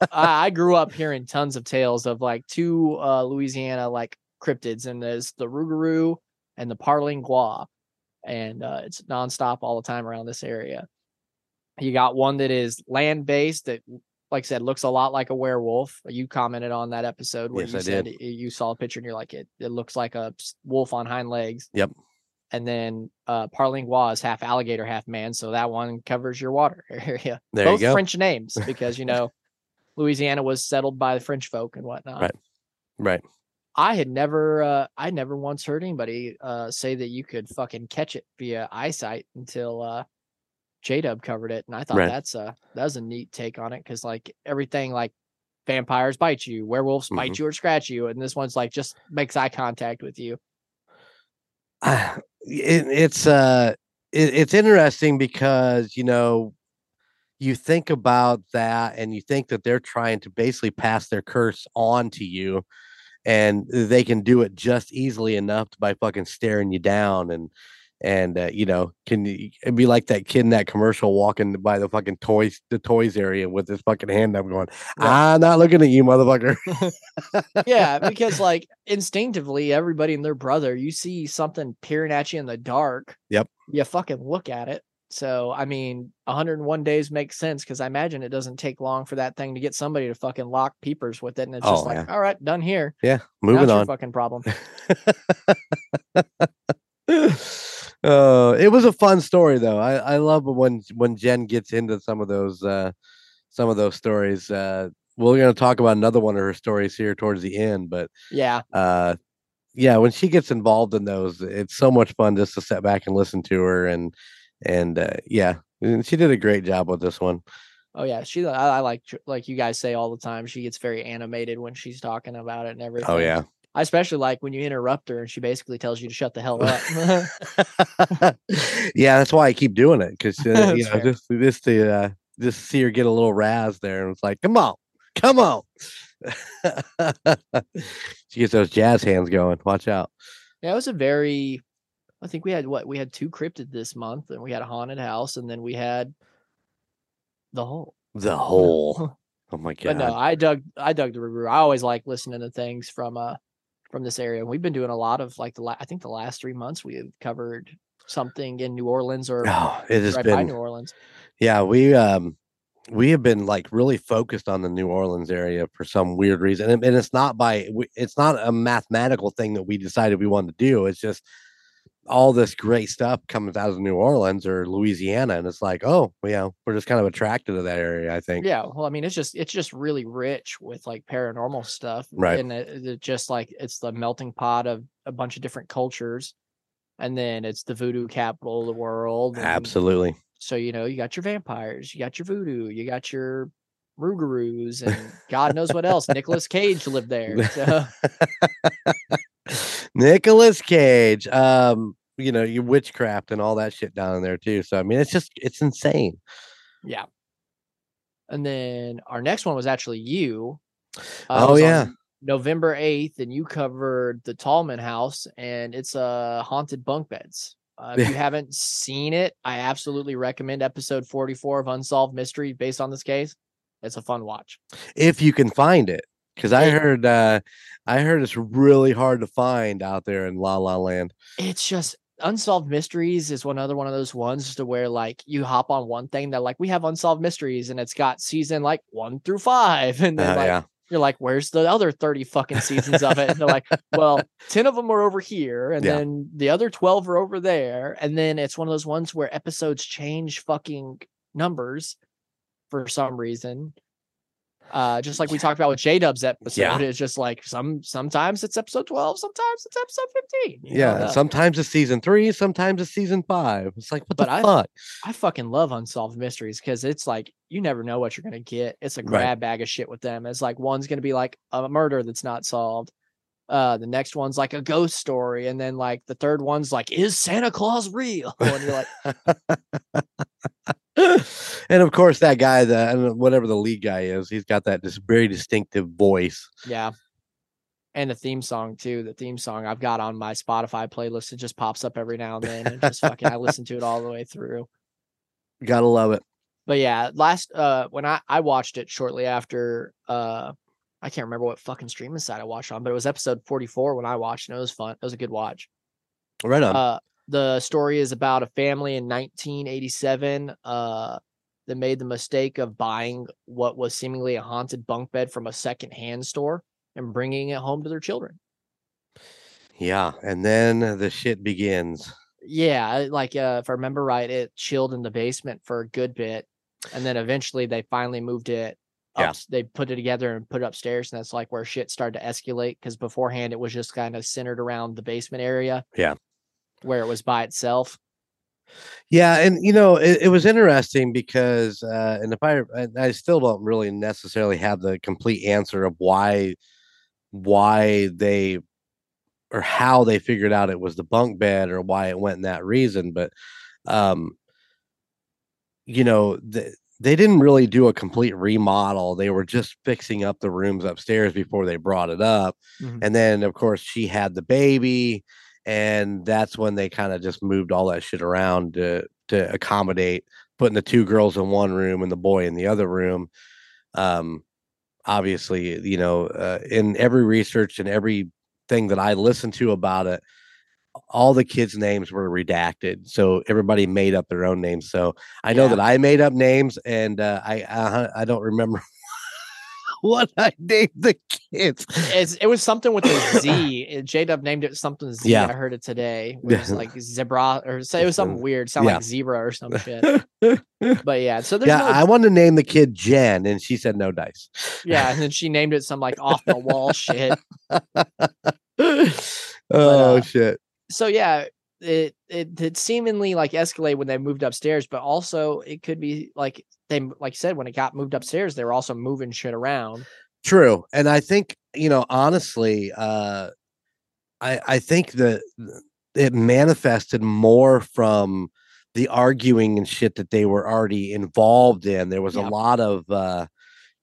I grew up hearing tons of tales of like two Louisiana like cryptids, and there's the Rougarou and the Parling Gua, and it's nonstop all the time around this area. You got one that is land based that, like I said, looks a lot like a werewolf. You commented on that episode where you said you saw a picture and you're like, it looks like a wolf on hind legs. Yep. And then Parling Gua is half alligator, half man. So that one covers your water area. There Both you go. French names because, you know, Louisiana was settled by the French folk and whatnot. Right. I never once heard anybody say that you could fucking catch it via eyesight until J-Dub covered it, and I thought that was a neat take on it, because like everything, like vampires bite you, werewolves bite you or scratch you, and this one's like just makes eye contact with you. It's interesting because, you know, you think about that and you think that they're trying to basically pass their curse on to you, and they can do it just easily enough by fucking staring you down. And you know, can you be like that kid in that commercial walking by the fucking toys area with his fucking hand up going, I'm not looking at you, motherfucker. Yeah, because like instinctively, everybody and their brother, you see something peering at you in the dark. Yep. You fucking look at it. So, I mean, 101 days makes sense because I imagine it doesn't take long for that thing to get somebody to fucking lock peepers with it. And it's just all right, done here. Yeah, moving on. Your fucking problem. It was a fun story though. I love when Jen gets into some of those stories. We're going to talk about another one of her stories here towards the end, but yeah, when she gets involved in those, it's so much fun just to sit back and listen to her. And yeah, she did a great job with this one. Oh yeah. I like you guys say all the time, she gets very animated when she's talking about it and everything. Oh yeah. I especially like when you interrupt her and she basically tells you to shut the hell up. Yeah, that's why I keep doing it, because you know, just see her get a little razz there, and it's like, come on. She gets those jazz hands going. Watch out. Yeah, it was I think we had two cryptid this month, and we had a haunted house, and then we had the hole. The hole. Oh my god! But no, I dug the river. I always like listening to things from this area. We've been doing a lot of like I think the last 3 months we have covered something in New Orleans or by New Orleans. Yeah, we have been like really focused on the New Orleans area for some weird reason, and it's not a mathematical thing that we decided we wanted to do. It's just all this great stuff comes out of New Orleans or Louisiana, and it's like, oh yeah, we're just kind of attracted to that area, I think. Yeah, well, I mean, it's just really rich with like paranormal stuff, right? And it just like it's the melting pot of a bunch of different cultures, and then it's the voodoo capital of the world. Absolutely. So you know, you got your vampires, you got your voodoo, you got your rougarous, and God knows what else. Nicolas Cage lived there. So. Nicolas Cage, you know, your witchcraft and all that shit down there too. So I mean, it's insane. Yeah. And then our next one was actually you. Oh yeah, November 8th, and you covered the Tallman house, and it's haunted bunk beds. If you haven't seen it, I absolutely recommend episode 44 of Unsolved Mysteries based on this case. It's a fun watch if you can find it. Because I heard it's really hard to find out there in La La Land. It's just Unsolved Mysteries is one of those ones to where like you hop on one thing that like we have Unsolved Mysteries and it's got season like 1 through 5, and then you're like, where's the other 30 fucking seasons of it? And they're like, well, 10 of them are over here, and then the other 12 are over there, and then it's one of those ones where episodes change fucking numbers for some reason. Just like we talked about with J-Dub's episode, it's just like sometimes it's episode 12, sometimes it's episode 15. Sometimes it's season 3, sometimes it's season 5. It's like, what the fuck? I fucking love Unsolved Mysteries because it's like you never know what you're gonna get. It's a grab bag of shit with them. It's like one's gonna be like a murder that's not solved. The next one's like a ghost story, and then like the third one's like, is Santa Claus real? And you're like. And of course, that guy, whatever the lead guy is, he's got that just very distinctive voice. Yeah, and the theme song too. The theme song I've got on my Spotify playlist. It just pops up every now and then, and just fucking I listen to it all the way through. Gotta love it. But yeah, last when I watched it shortly after, I can't remember what fucking streaming site I watched on, but it was episode 44 when I watched, and it was fun. It was a good watch. Right on. The story is about a family in 1987 that made the mistake of buying what was seemingly a haunted bunk bed from a secondhand store and bringing it home to their children. Yeah, and then the shit begins. Yeah, like if I remember right, it chilled in the basement for a good bit, and then eventually they finally moved it up. Yeah. They put it together and put it upstairs, and that's like where shit started to escalate, because beforehand it was just kind of centered around the basement area. Yeah. Where it was by itself. Yeah. And, you know, it was interesting because, and if I still don't really necessarily have the complete answer of why they or how they figured out it was the bunk bed or why it went in that reason. But, you know, they didn't really do a complete remodel. They were just fixing up the rooms upstairs before they brought it up. Mm-hmm. And then, of course, she had the baby. And that's when they kind of just moved all that shit around to accommodate putting the two girls in one room and the boy in the other room. Obviously, you know, in every research and everything that I listened to about it, all the kids' names were redacted. So everybody made up their own names. So I know that I made up names, and I don't remember what I named the kids. It was something with a Z. J-Dub named it something Z. Yeah. I heard it today. It was like Zebra or so. It was something weird. Sound like zebra or some shit. But yeah. So there's I wanted to name the kid Jen, and she said no dice. Yeah, and then she named it some like off the wall shit. Shit. So yeah, it did seemingly like escalate when they moved upstairs, but also it could be like, they, like I said, when it got moved upstairs, they were also moving shit around. True. And I think, you know, honestly, I think that it manifested more from the arguing and shit that they were already involved in. There was a lot of,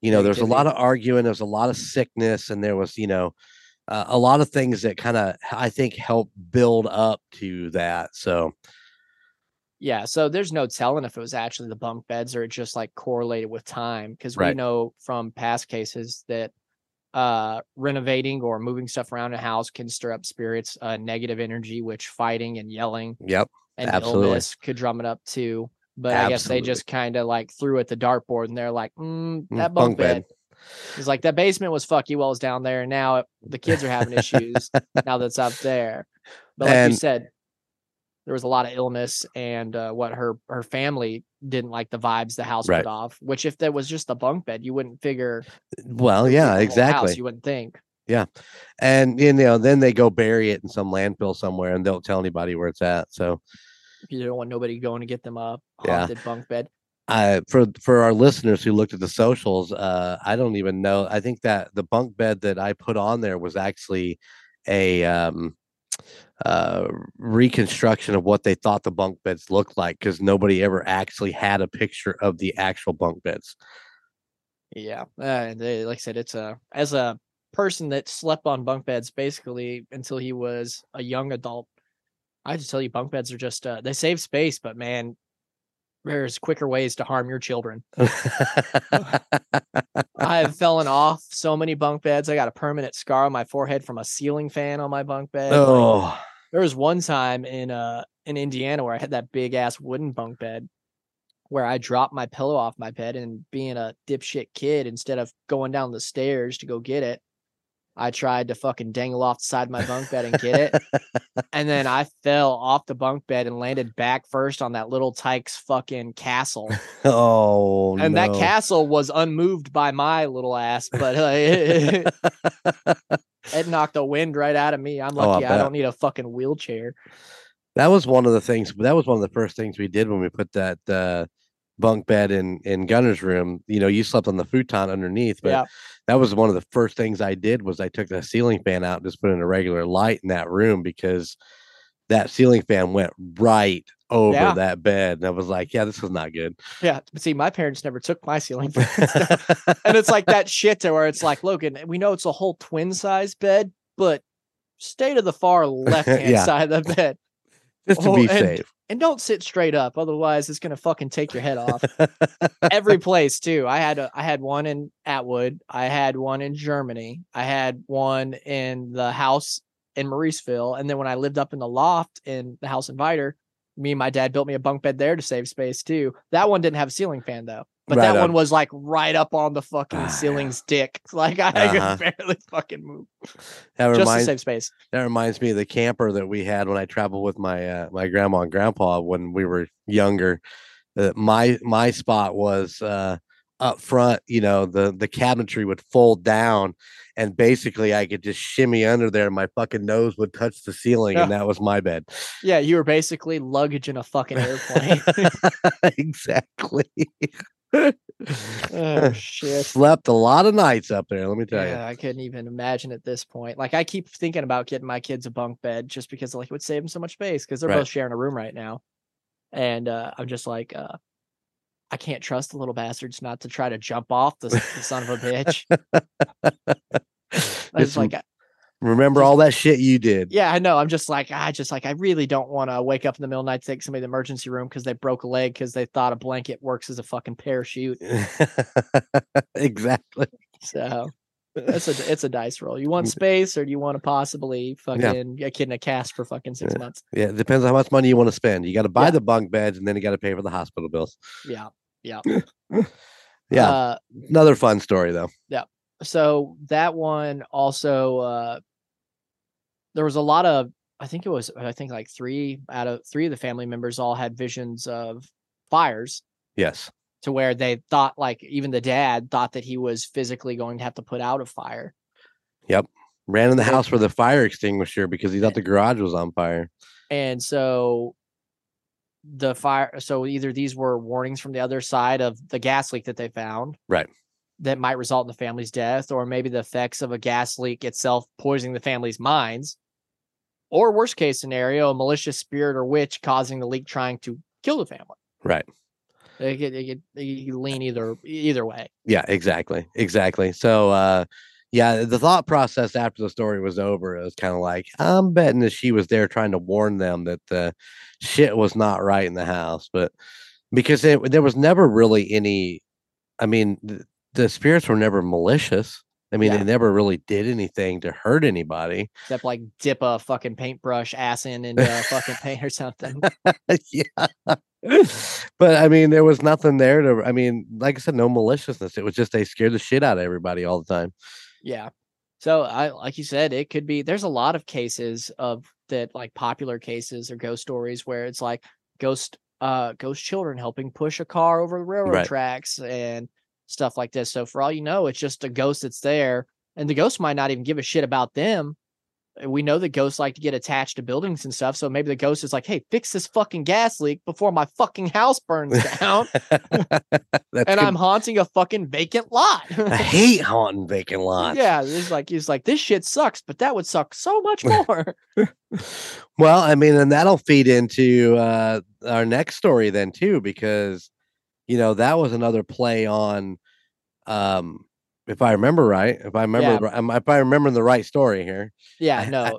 you know, there's a lot of arguing. There's a lot of sickness, and there was, you know, a lot of things that kind of, I think, helped build up to that. So yeah, so there's no telling if it was actually the bunk beds or it just like correlated with time, because we know from past cases that renovating or moving stuff around a house can stir up spirits, negative energy, which fighting and yelling and illness could drum it up too. But I guess they just kind of like threw at the dartboard, and they're like, that bunk bed. It's like, that basement was fucky wells down there, and now the kids are having issues now that's up there. But like you said, there was a lot of illness, and what her family didn't like the vibes the house put off, which if that was just the bunk bed, you wouldn't figure. Well, yeah, exactly. House, you wouldn't think. Yeah. And, you know, then they go bury it in some landfill somewhere, and they'll tell anybody where it's at. So you don't want nobody going to get them a haunted bunk bed. For our listeners who looked at the socials, I don't even know. I think that the bunk bed that I put on there was actually a, reconstruction of what they thought the bunk beds looked like, because nobody ever actually had a picture of the actual bunk beds. Yeah, like I said, it's as a person that slept on bunk beds basically until he was a young adult, I just tell you, bunk beds are just they save space, but man, there's quicker ways to harm your children. I have fallen off so many bunk beds. I got a permanent scar on my forehead from a ceiling fan on my bunk bed. Oh. Like, there was one time in Indiana where I had that big ass wooden bunk bed where I dropped my pillow off my bed, and being a dipshit kid, instead of going down the stairs to go get it, I tried to fucking dangle off the side of my bunk bed and get it. And then I fell off the bunk bed and landed back first on that little tyke's fucking castle. Oh, and that castle was unmoved by my little ass, but it knocked the wind right out of me. I'm lucky I don't need a fucking wheelchair. That was one of the things. That was one of the first things we did when we put that bunk bed in Gunner's room. You know, you slept on the futon underneath, but that was one of the first things I did, was I took the ceiling fan out and just put in a regular light in that room, because that ceiling fan went right over that bed, and I was like, yeah, this is not good. Yeah, but see, my parents never took my ceiling fan. And it's like that shit to where it's like, Logan, we know it's a whole twin size bed, but stay to the far left hand side of the bed, just to be safe. And don't sit straight up, otherwise it's gonna fucking take your head off. Every place too. I had one in Atwood. I had one in Germany. I had one in the house in Mauriceville. And then when I lived up in the loft in the house in Viter, me and my dad built me a bunk bed there to save space too. That one didn't have a ceiling fan though, but that one was like right up on the fucking ceiling's dick. Like I could barely fucking move. Just to save space. That reminds me of the camper that we had when I traveled with my my grandma and grandpa when we were younger. My spot was up front. You know, the cabinetry would fold down, and basically I could just shimmy under there, and my fucking nose would touch the ceiling, and that was my bed. Yeah, you were basically luggage in a fucking airplane. Exactly. Oh shit! Slept a lot of nights up there. Let me tell you. I couldn't even imagine at this point. Like, I keep thinking about getting my kids a bunk bed just because, like, it would save them so much space because they're both sharing a room right now. And I'm just like, I can't trust the little bastards not to try to jump off the son of a bitch. It's like, remember all that shit you did. Yeah, I know. I'm just like, I really don't want to wake up in the middle of the night, take somebody to the emergency room because they broke a leg because they thought a blanket works as a fucking parachute. Exactly. So it's a dice roll. You want space, or do you want to possibly fucking get a kid in a cast for fucking 6 months? Yeah, it depends on how much money you want to spend. You got to buy the bunk beds, and then you got to pay for the hospital bills. Yeah, yeah, yeah. Another fun story though. Yeah. So that one also, there was a lot of, I think like three of the family members all had visions of fires. Yes. To where they thought, like, even the dad thought that he was physically going to have to put out a fire. Yep. Ran in the house with a fire extinguisher because he thought the garage was on fire. And so either these were warnings from the other side of the gas leak that they found. Right. That might result in the family's death, or maybe the effects of a gas leak itself poisoning the family's minds, or worst case scenario, a malicious spirit or witch causing the leak trying to kill the family. Right. They could lean either way. Yeah, exactly. So, the thought process after the story was over, it was kind of like, I'm betting that she was there trying to warn them that the shit was not right in the house, but because there was never really any, I mean, the spirits were never malicious. I mean, they never really did anything to hurt anybody. Except like dip a fucking paintbrush ass into fucking paint or something. Yeah. But I mean, there was nothing there to, I mean, like I said, no maliciousness. It was just, they scared the shit out of everybody all the time. Yeah. So like you said, it could be, there's a lot of cases of that, like popular cases or ghost stories where it's like ghost children helping push a car over the railroad tracks and stuff like this. So for all you know, it's just a ghost that's there, and the ghost might not even give a shit about them. We know the ghosts like to get attached to buildings and stuff, so maybe the ghost is like, hey, fix this fucking gas leak before my fucking house burns down. I'm haunting a fucking vacant lot. I hate haunting vacant lots. Yeah, he's like this shit sucks, but that would suck so much more. Well, I mean, and that'll feed into our next story then too, because you know, that was another play on, if I remember right, if I remember the right story here. Yeah,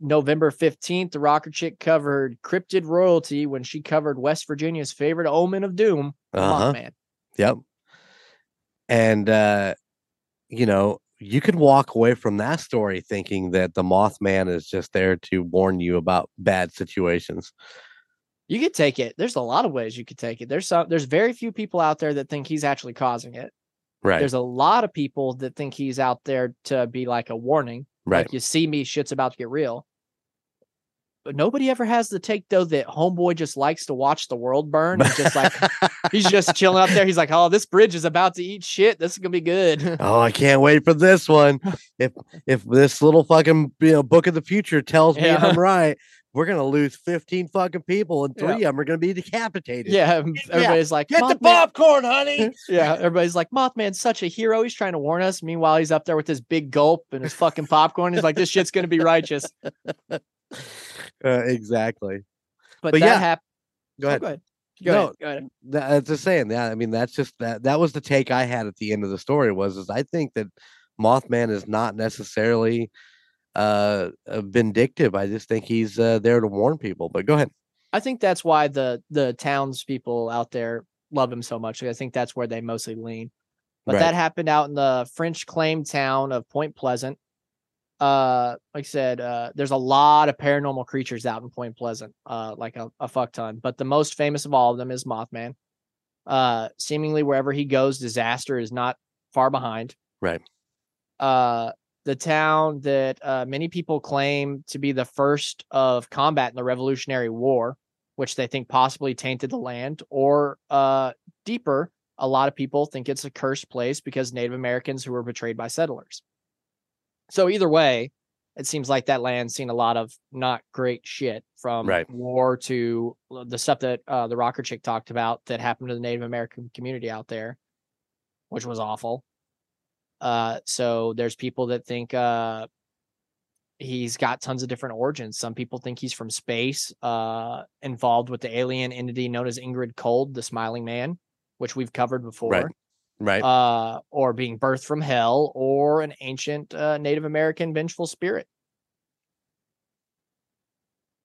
November 15th, the rocker chick covered Cryptid Royalty when she covered West Virginia's favorite omen of doom, Mothman. Yep. And, you know, you could walk away from that story thinking that the Mothman is just there to warn you about bad situations. You could take it. There's a lot of ways you could take it. There's very few people out there that think he's actually causing it. Right. There's a lot of people that think he's out there to be like a warning. Right. Like, you see me, shit's about to get real. But nobody ever has the take though that homeboy just likes to watch the world burn. And just like, he's just chilling up there. He's like, oh, this bridge is about to eat shit. This is gonna be good. Oh, I can't wait for this one. If this little fucking book of the future tells me I'm right, we're going to lose 15 fucking people, and three of them are going to be decapitated. Yeah. Everybody's like, get the popcorn, honey. Yeah. Everybody's like, Mothman's such a hero. He's trying to warn us. Meanwhile, he's up there with his big gulp and his fucking popcorn. He's like, this shit's going to be righteous. Exactly. But that happened. Go ahead. That's just saying. Yeah. I mean, that's just that was the take I had at the end of the story is I think that Mothman is not necessarily vindictive. I just think he's there to warn people. But go ahead. I think that's why the townspeople out there love him so much. I think that's where they mostly lean. But that happened out in the French claim town of Point Pleasant. Like I said, there's a lot of paranormal creatures out in Point Pleasant, like a fuck ton. But the most famous of all of them is Mothman. Seemingly wherever he goes, disaster is not far behind. Right. The town that many people claim to be the first of combat in the Revolutionary War, which they think possibly tainted the land, or deeper, a lot of people think it's a cursed place because Native Americans who were betrayed by settlers. So either way, it seems like that land's seen a lot of not great shit, from war to the stuff that the rocker chick talked about that happened to the Native American community out there, which was awful. So there's people that think he's got tons of different origins. Some people think he's from space, involved with the alien entity known as Ingrid Cold, the smiling man, which we've covered before. Right. Or being birthed from hell, or an ancient Native American vengeful spirit.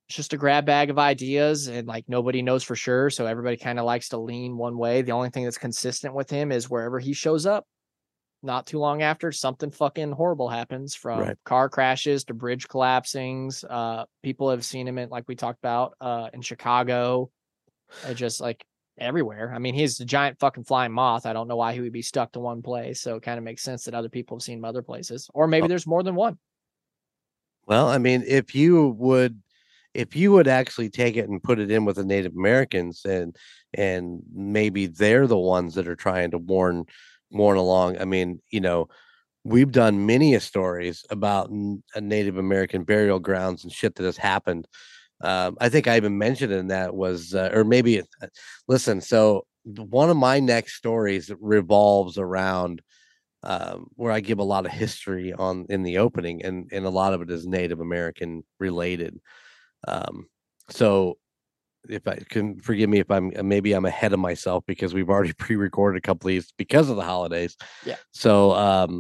It's just a grab bag of ideas, and like nobody knows for sure. So everybody kind of likes to lean one way. The only thing that's consistent with him is wherever he shows up, not too long after, something fucking horrible happens, from car crashes to bridge collapsings. People have seen him in, like we talked about, in Chicago, just like everywhere. I mean, he's a giant fucking flying moth. I don't know why he would be stuck to one place, so it kind of makes sense that other people have seen him other places, or maybe there's more than one. Well, I mean, if you would actually take it and put it in with the Native Americans, and maybe they're the ones that are trying to warn along. I mean, you know, we've done many stories about Native American burial grounds and shit that has happened. I think I even mentioned in that was, or maybe, listen, so one of my next stories revolves around where I give a lot of history in the opening, and a lot of it is Native American related. So if I can, forgive me if I'm ahead of myself, because we've already pre-recorded a couple of these because of the holidays. Yeah. So,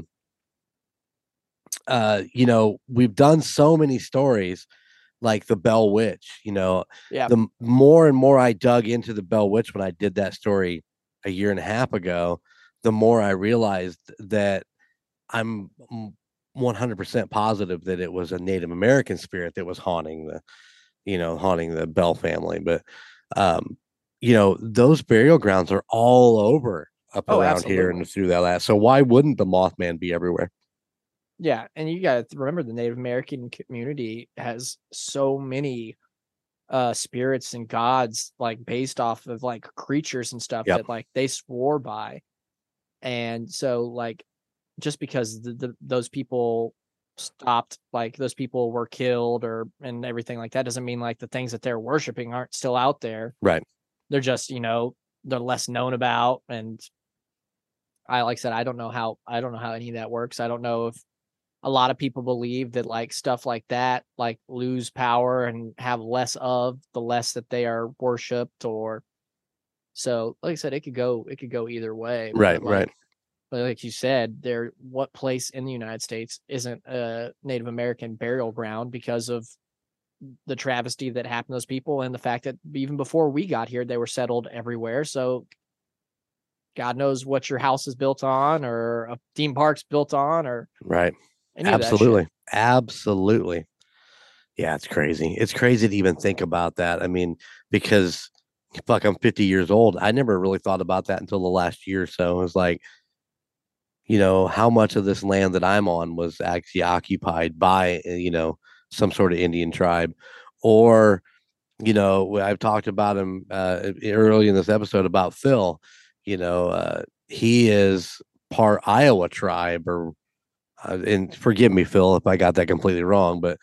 you know, we've done so many stories like the Bell Witch, you know. Yeah. The more and more I dug into the Bell Witch when I did that story a year and a half ago, the more I realized that I'm 100% positive that it was a Native American spirit that was haunting the Bell family. But, you know, those burial grounds are all over around absolutely. Here and through that last. So why wouldn't the Mothman be everywhere? Yeah. And you got to remember, the Native American community has so many spirits and gods, like based off of like creatures and stuff that like they swore by. And so like, just because those people stopped, like those people were killed and everything like that, doesn't mean like the things that they're worshiping aren't still out there. Right. They're just, you know, they're less known about. And I, like I said, I don't know how any of that works. I don't know if a lot of people believe that like stuff like that, like lose power and have less of the less that they are worshipped, or so, like I said, it could go either way. Right. Like, right. But like you said, what place in the United States isn't a Native American burial ground, because of the travesty that happened to those people, and the fact that even before we got here, they were settled everywhere. So God knows what your house is built on, or a theme park's built on, or right. Absolutely. Absolutely. Yeah. It's crazy. It's crazy to even think about that. I mean, because fuck, I'm 50 years old. I never really thought about that until the last year or so. It was like, you know, how much of this land that I'm on was actually occupied by, you know, some sort of Indian tribe, or, you know, I've talked about him early in this episode about Phil, you know, he is part Iowa tribe, or, and forgive me, Phil, if I got that completely wrong, but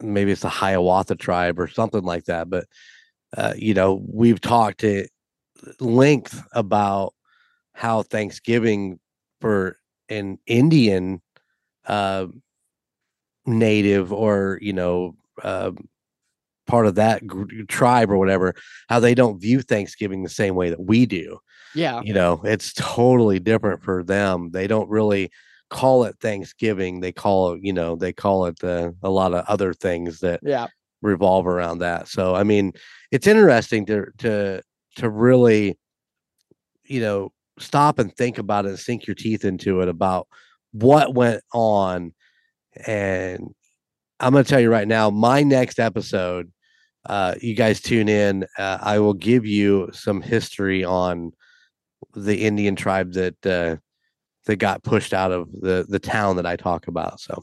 maybe it's the Hiawatha tribe or something like that. But, you know, we've talked at length about how Thanksgiving for an Indian native, or, you know, part of that tribe or whatever, how they don't view Thanksgiving the same way that we do. Yeah. You know, it's totally different for them. They don't really call it Thanksgiving. They call it, you know, a lot of other things that revolve around that. So, I mean, it's interesting to really, you know, stop and think about it, sink your teeth into it, about what went on. And I'm going to tell you right now, my next episode, you guys tune in. I will give you some history on the Indian tribe that got pushed out of the town that I talk about. So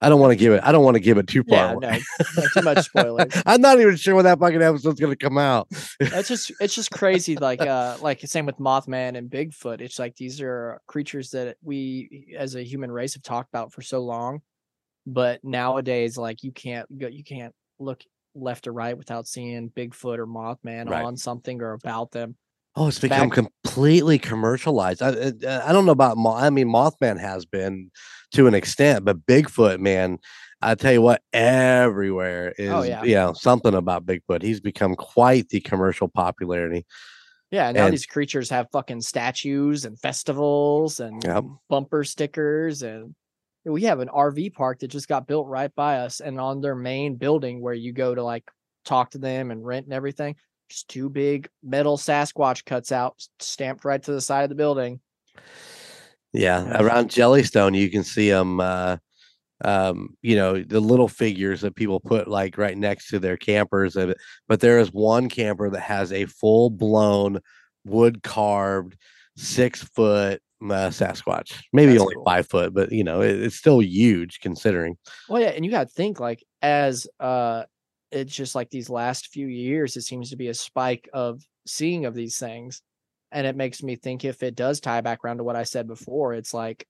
I don't want to give it. I don't want to give it too far. Yeah, away. No, too much spoilers. I'm not even sure when that fucking episode's going to come out. it's just crazy. Like same with Mothman and Bigfoot. It's like these are creatures that we as a human race have talked about for so long, but nowadays, like you can't look left or right without seeing Bigfoot or Mothman right. on something or about them. Oh, it's become completely commercialized. I don't know about Mothman has been to an extent, but Bigfoot, man, I tell you what, everywhere is something about Bigfoot. He's become quite the commercial popularity. Yeah, now these creatures have fucking statues and festivals and bumper stickers, and we have an RV park that just got built right by us, and on their main building where you go to like talk to them and rent and everything. Just two big metal Sasquatch cuts out, stamped right to the side of the building. Yeah, around Jellystone, you can see them. The little figures that people put like right next to their campers. But there is one camper that has a full blown wood carved 6-foot Sasquatch. Maybe that's only cool. 5 foot, but you know it's still huge considering. Well, yeah, and you got to think like as it's just like these last few years, it seems to be a spike of seeing of these things. And it makes me think if it does tie back around to what I said before, it's like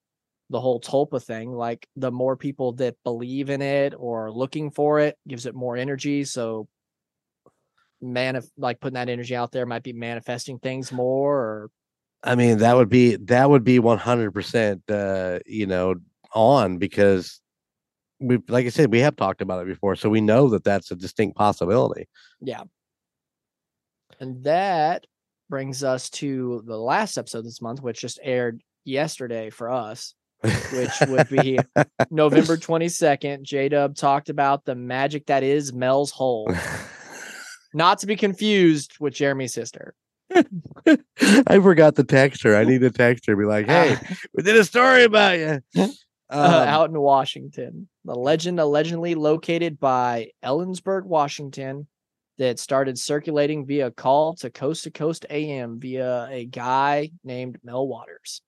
the whole Tulpa thing, like the more people that believe in it or looking for it gives it more energy. So putting that energy out there might be manifesting things more. Or... I mean, that would be 100%, on because we, like I said, we have talked about it before, so we know that that's a distinct possibility. Yeah. And that brings us to the last episode this month, which just aired yesterday for us, which would be November 22nd. J-Dub talked about the magic that is Mel's Hole. Not to be confused with Jeremy's sister. I forgot to text her. I need to text her and be like, hey, we did a story about you. Out in Washington, the legend allegedly located by Ellensburg, Washington, that started circulating via call to coast AM via a guy named Mel Waters.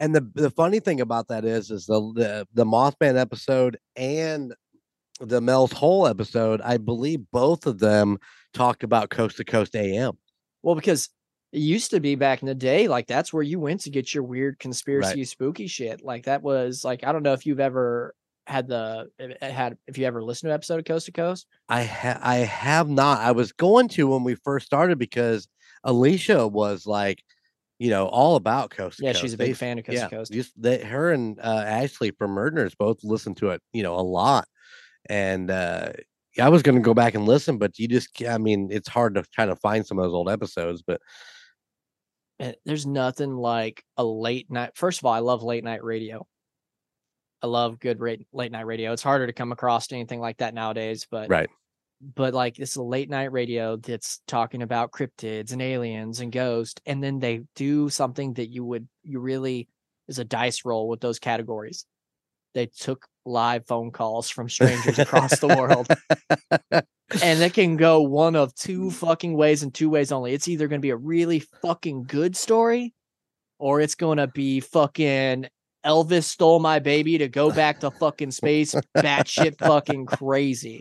And the funny thing about that is the Mothman episode and the Mel's Hole episode, I believe both of them talked about coast to coast AM. Well, because it used to be back in the day, like that's where you went to get your weird conspiracy, right. Spooky shit. Like that was like, I don't know if you've ever if you ever listened to an episode of Coast to Coast. I have not. I was going to when we first started because Alicia was like, all about Coast to Coast. Yeah, she's a big fan of Coast to Coast. Her and Ashley from Murderers both listened to it, a lot. And I was going to go back and listen, but it's hard to kind of find some of those old episodes, but. There's nothing like a late night. First of all, I love late night radio. I love good late night radio. It's harder to come across anything like that nowadays, but right. But like it's a late night radio that's talking about cryptids and aliens and ghosts, and then they do something that you really is a dice roll with those categories. They took live phone calls from strangers across the world. And it can go one of two fucking ways and two ways only. It's either going to be a really fucking good story or it's going to be fucking Elvis stole my baby to go back to fucking space. Batshit fucking crazy.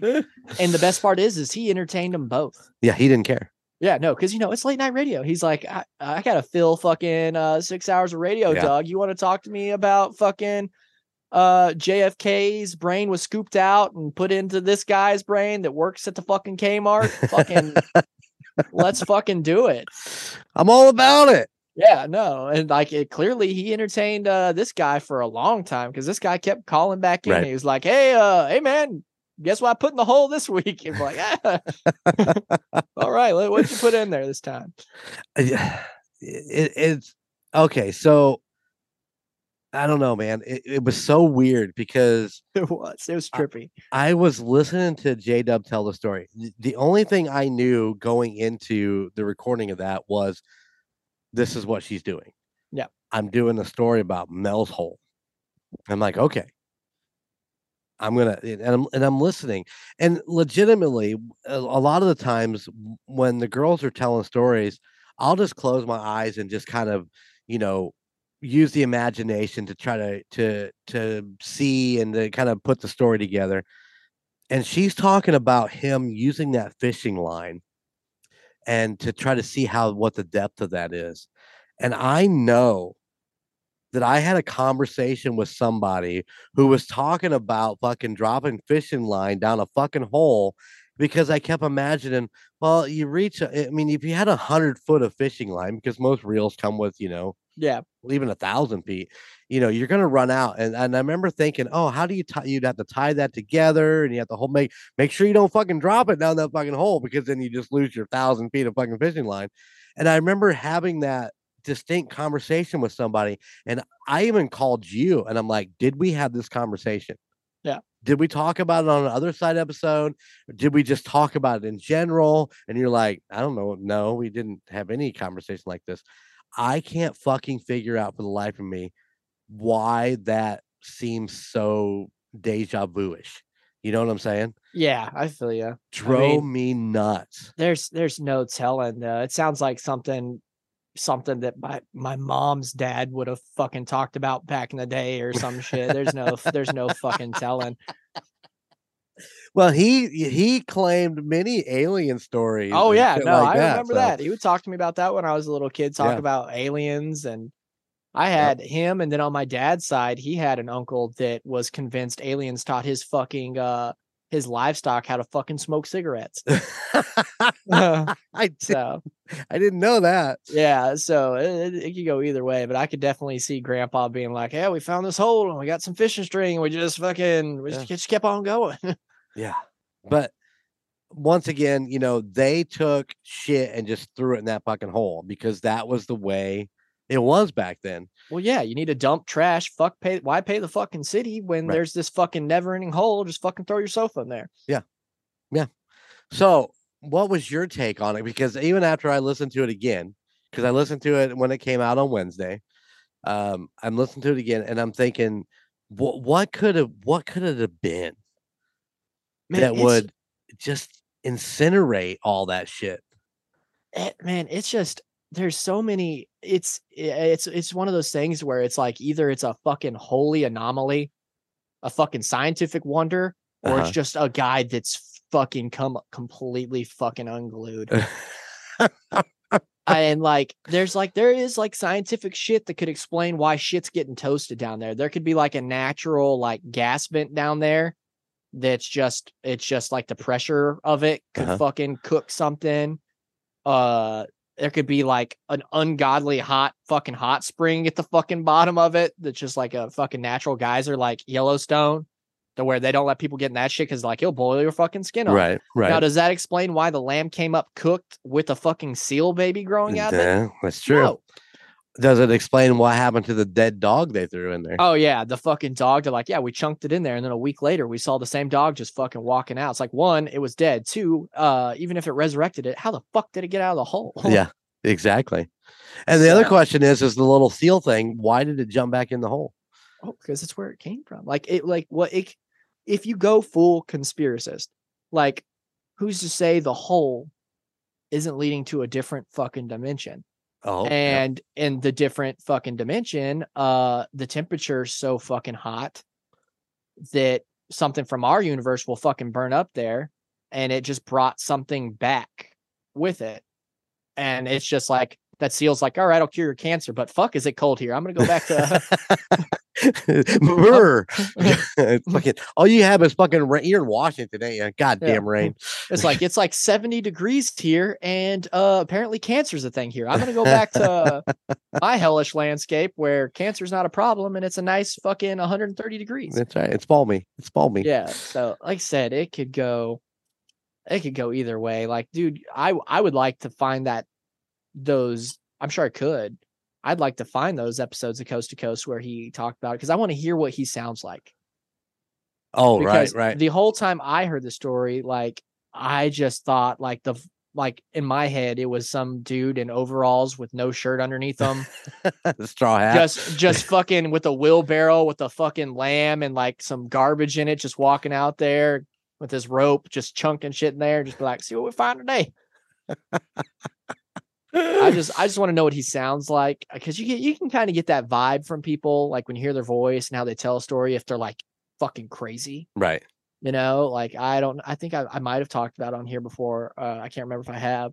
And the best part is he entertained them both. Yeah, he didn't care. Yeah, no, because, it's late night radio. He's like, I got to fill fucking 6 hours of radio, Doug. You want to talk to me about fucking... JFK's brain was scooped out and put into this guy's brain that works at the fucking Kmart. Fucking let's fucking do it. I'm all about it. Yeah, no. And like it clearly he entertained this guy for a long time because this guy kept calling back in. Right. He was like, hey man, guess what I put in the hole this week? And like, all right, what'd you put in there this time? It's okay, so I don't know, man. It was so weird because it was trippy. I was listening to J-Dub tell the story. The only thing I knew going into the recording of that was this is what she's doing. Yeah. I'm doing a story about Mel's Hole. I'm like, okay, I'm listening. And legitimately a lot of the times when the girls are telling stories, I'll just close my eyes and just kind of, use the imagination to try to see and to kind of put the story together. And she's talking about him using that fishing line and to try to see how, what the depth of that is. And I know that I had a conversation with somebody who was talking about fucking dropping fishing line down a fucking hole, because I kept imagining, well, you reach, I mean, if you had 100 foot of fishing line, because most reels come with, you know, yeah, even 1,000 feet, you know, you're going to run out. And I remember thinking, oh, how do you tie? You'd have to tie that together, and you have to hold, make sure you don't fucking drop it down that fucking hole, because then you just lose your 1,000 feet of fucking fishing line. And I remember having that distinct conversation with somebody, and I even called you, and I'm like, did we have this conversation? Yeah. Did we talk about it on an Other Side episode? Or did we just talk about it in general? And you're like, I don't know. No, we didn't have any conversation like this. I can't fucking figure out for the life of me why that seems so deja vu-ish. You know what I'm saying? Yeah, I feel you. Drove me nuts. There's no telling. It sounds like something that my mom's dad would have fucking talked about back in the day or some shit. There's no fucking telling. Well, he claimed many alien stories. Oh yeah, no, like I remember that. He would talk to me about that when I was a little kid, talk about aliens. And I had him, and then on my dad's side, he had an uncle that was convinced aliens taught his fucking his livestock how to fucking smoke cigarettes. I didn't know that. Yeah, so it could go either way, but I could definitely see Grandpa being like, "Hey, we found this hole and we got some fishing string, and we just kept on going." Yeah, but once again, you know, they took shit and just threw it in that fucking hole, because that was the way it was back then. Well, yeah, you need to dump trash. Why pay the fucking city when there's this fucking never-ending hole? Just fucking throw your sofa in there. Yeah, yeah. So, what was your take on it? Because even after I listened to it again, because I listened to it when it came out on Wednesday, I'm listening to it again, and I'm thinking, what could it have been? Man, that would just incinerate all that shit. It's just, there's so many. It's one of those things where it's like, either it's a fucking holy anomaly, a fucking scientific wonder, or it's just a guy that's fucking come completely fucking unglued. And like, there is scientific shit that could explain why shit's getting toasted down there. There could be like a natural like gas vent down there. That's just, it's just like the pressure of it could fucking cook something. There could be like an ungodly hot spring at the fucking bottom of it. That's just like a fucking natural geyser, like Yellowstone, to where they don't let people get in that shit, because like, it'll boil your fucking skin off. Right. Now, does that explain why the lamb came up cooked with a fucking seal baby growing out of it? That's true. No. Does it explain what happened to the dead dog they threw in there? Oh, yeah. The fucking dog. They're like, yeah, we chunked it in there. And then a week later, we saw the same dog just fucking walking out. It's like, one, it was dead. Two, even if it resurrected it, how the fuck did it get out of the hole? Yeah, exactly. And the other question is the little seal thing, why did it jump back in the hole? Oh, because it's where it came from. If you go full conspiracist, like, who's to say the hole isn't leading to a different fucking dimension? Oh, and in the different fucking dimension, the temperature's so fucking hot that something from our universe will fucking burn up there, and it just brought something back with it. And it's just like, that seal's like, all right, I'll cure your cancer, but fuck, is it cold here? I'm gonna go back to fucking, all you have is fucking rain. You're in Washington, ain't you? Goddamn rain. It's like 70 degrees here, and apparently cancer's a thing here. I'm gonna go back to my hellish landscape where cancer's not a problem, and it's a nice fucking 130 degrees. That's right. It's balmy. Yeah. So, like I said, it could go either way. Like, dude, I would like to find that. Those, I'm sure I could. I'd like to find those episodes of Coast to Coast where he talked about it, because I want to hear what he sounds like. Oh, because right. The whole time I heard the story, like, I just thought, like, in my head, it was some dude in overalls with no shirt underneath them, the straw hat, just fucking with a wheelbarrow with a fucking lamb and like some garbage in it, just walking out there with his rope, just chunking shit in there, just be like, see what we find today. I just want to know what he sounds like, because you can kind of get that vibe from people, like when you hear their voice and how they tell a story, if they're like fucking crazy, right? You know, like I think I might have talked about on here before. I can't remember if I have,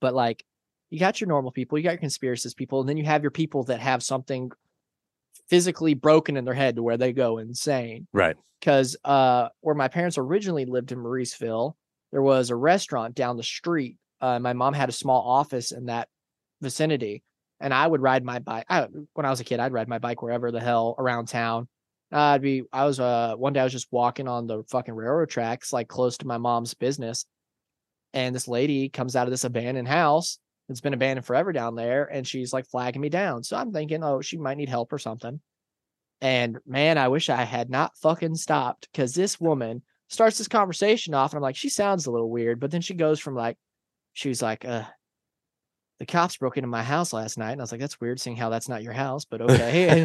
but like you got your normal people, you got your conspiracist people, and then you have your people that have something physically broken in their head to where they go insane, right? Because where my parents originally lived in Mauriceville, there was a restaurant down the street. My mom had a small office in that vicinity, and I would ride my bike. When I was a kid, I'd ride my bike wherever the hell around town. One day I was just walking on the fucking railroad tracks, like close to my mom's business. And this lady comes out of this abandoned house. It's been abandoned forever down there. And she's like flagging me down. So I'm thinking, oh, she might need help or something. And man, I wish I had not fucking stopped, because this woman starts this conversation off. And I'm like, she sounds a little weird, but then she goes from like, she was like, the cops broke into my house last night. And I was like, that's weird, seeing how that's not your house, but okay.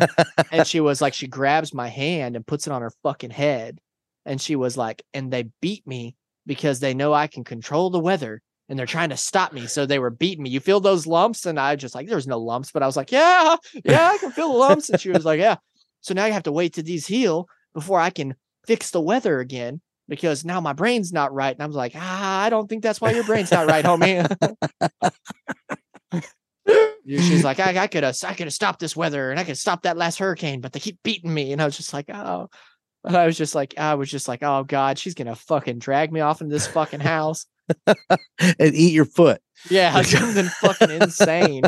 And she was like, she grabs my hand and puts it on her fucking head. And she was like, and they beat me because they know I can control the weather and they're trying to stop me. So they were beating me. You feel those lumps? And I just like, there's no lumps, but I was like, yeah, I can feel the lumps. And she was like, yeah. So now you have to wait till these heal before I can fix the weather again, because now my brain's not right. And I was like, I don't think that's why your brain's not right, homie. She's like, I could have stopped this weather and I could stop that last hurricane, but they keep beating me. And I was just like, oh, and I was just like, oh God, she's going to fucking drag me off into this fucking house and eat your foot. Yeah. Something fucking insane.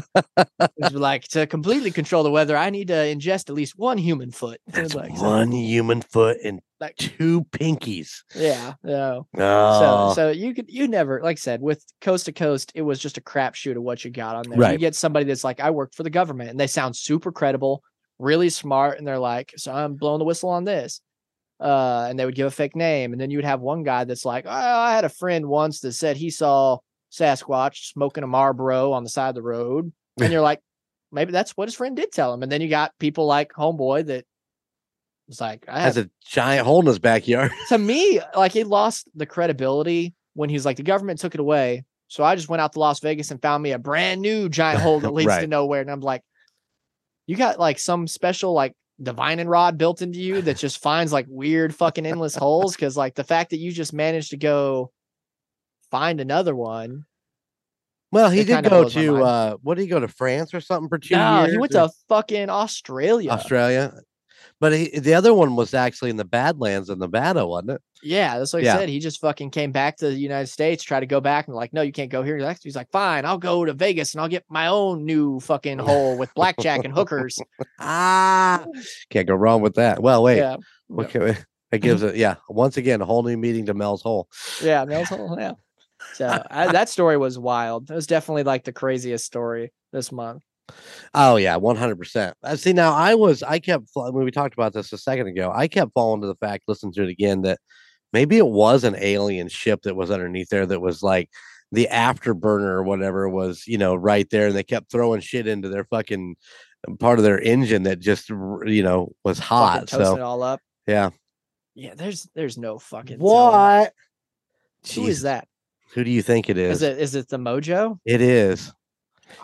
Like, to completely control the weather, I need to ingest at least one human foot. That's like, one human foot and like two pinkies. Yeah. No. Oh. So you never, like I said, with Coast to Coast, it was just a crapshoot of what you got on there. Right. You get somebody that's like, I worked for the government, and they sound super credible, really smart. And they're like, so I'm blowing the whistle on this. And they would give a fake name. And then you would have one guy that's like, oh, I had a friend once that said he saw Sasquatch smoking a Marlboro on the side of the road. And you're like, maybe that's what his friend did tell him. And then you got people like Homeboy that was like, has a giant hole in his backyard. To me, like, he lost the credibility when he was like, the government took it away. So I just went out to Las Vegas and found me a brand new giant hole that leads to nowhere. And I'm like, you got like some special, like, divining rod built into you that just finds like weird fucking endless holes, because like the fact that you just managed to go find another one. Well, he did go to what did he go to France or something for 2 years? He went to fucking Australia. But the other one was actually in the Badlands of Nevada, wasn't it? Yeah, that's what he said. He just fucking came back to the United States, tried to go back, and like, no, you can't go here. He's like, fine, I'll go to Vegas and I'll get my own new fucking hole with blackjack and hookers. Can't go wrong with that. Well, wait. Yeah. Okay, it gives it. Yeah, once again, a whole new meaning to Mel's hole. Yeah, Mel's hole. Yeah. So that story was wild. It was definitely like the craziest story this month. Oh yeah, 100%. See, now I kept when we talked about this a second ago, I kept falling to the fact, listening to it again, that maybe it was an alien ship that was underneath there, that was like the afterburner or whatever was, you know, right there, and they kept throwing shit into their fucking part of their engine that just, you know, was hot. So it all up. Yeah. Yeah. There's no fucking. What? Who is that? Who do you think it is? Is it the Mojo? It is.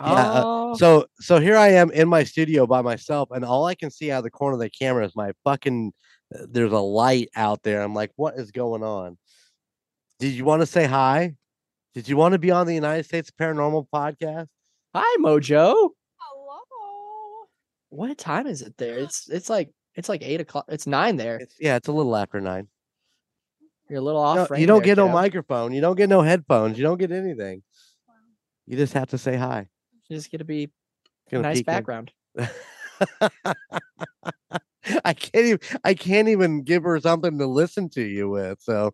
Yeah, so here I am in my studio by myself, and all I can see out of the corner of the camera is my fucking. There's a light out there. I'm like, what is going on? Did you want to say hi? Did you want to be on the United States Paranormal Podcast? Hi, Mojo. Hello. What time is it there? It's like 8 o'clock. It's 9 there. It's a little after 9. You're a little off. No, you don't get no microphone. You don't get no headphones. You don't get anything. You just have to say hi. It's going to be a nice background. I can't even give her something to listen to you with. So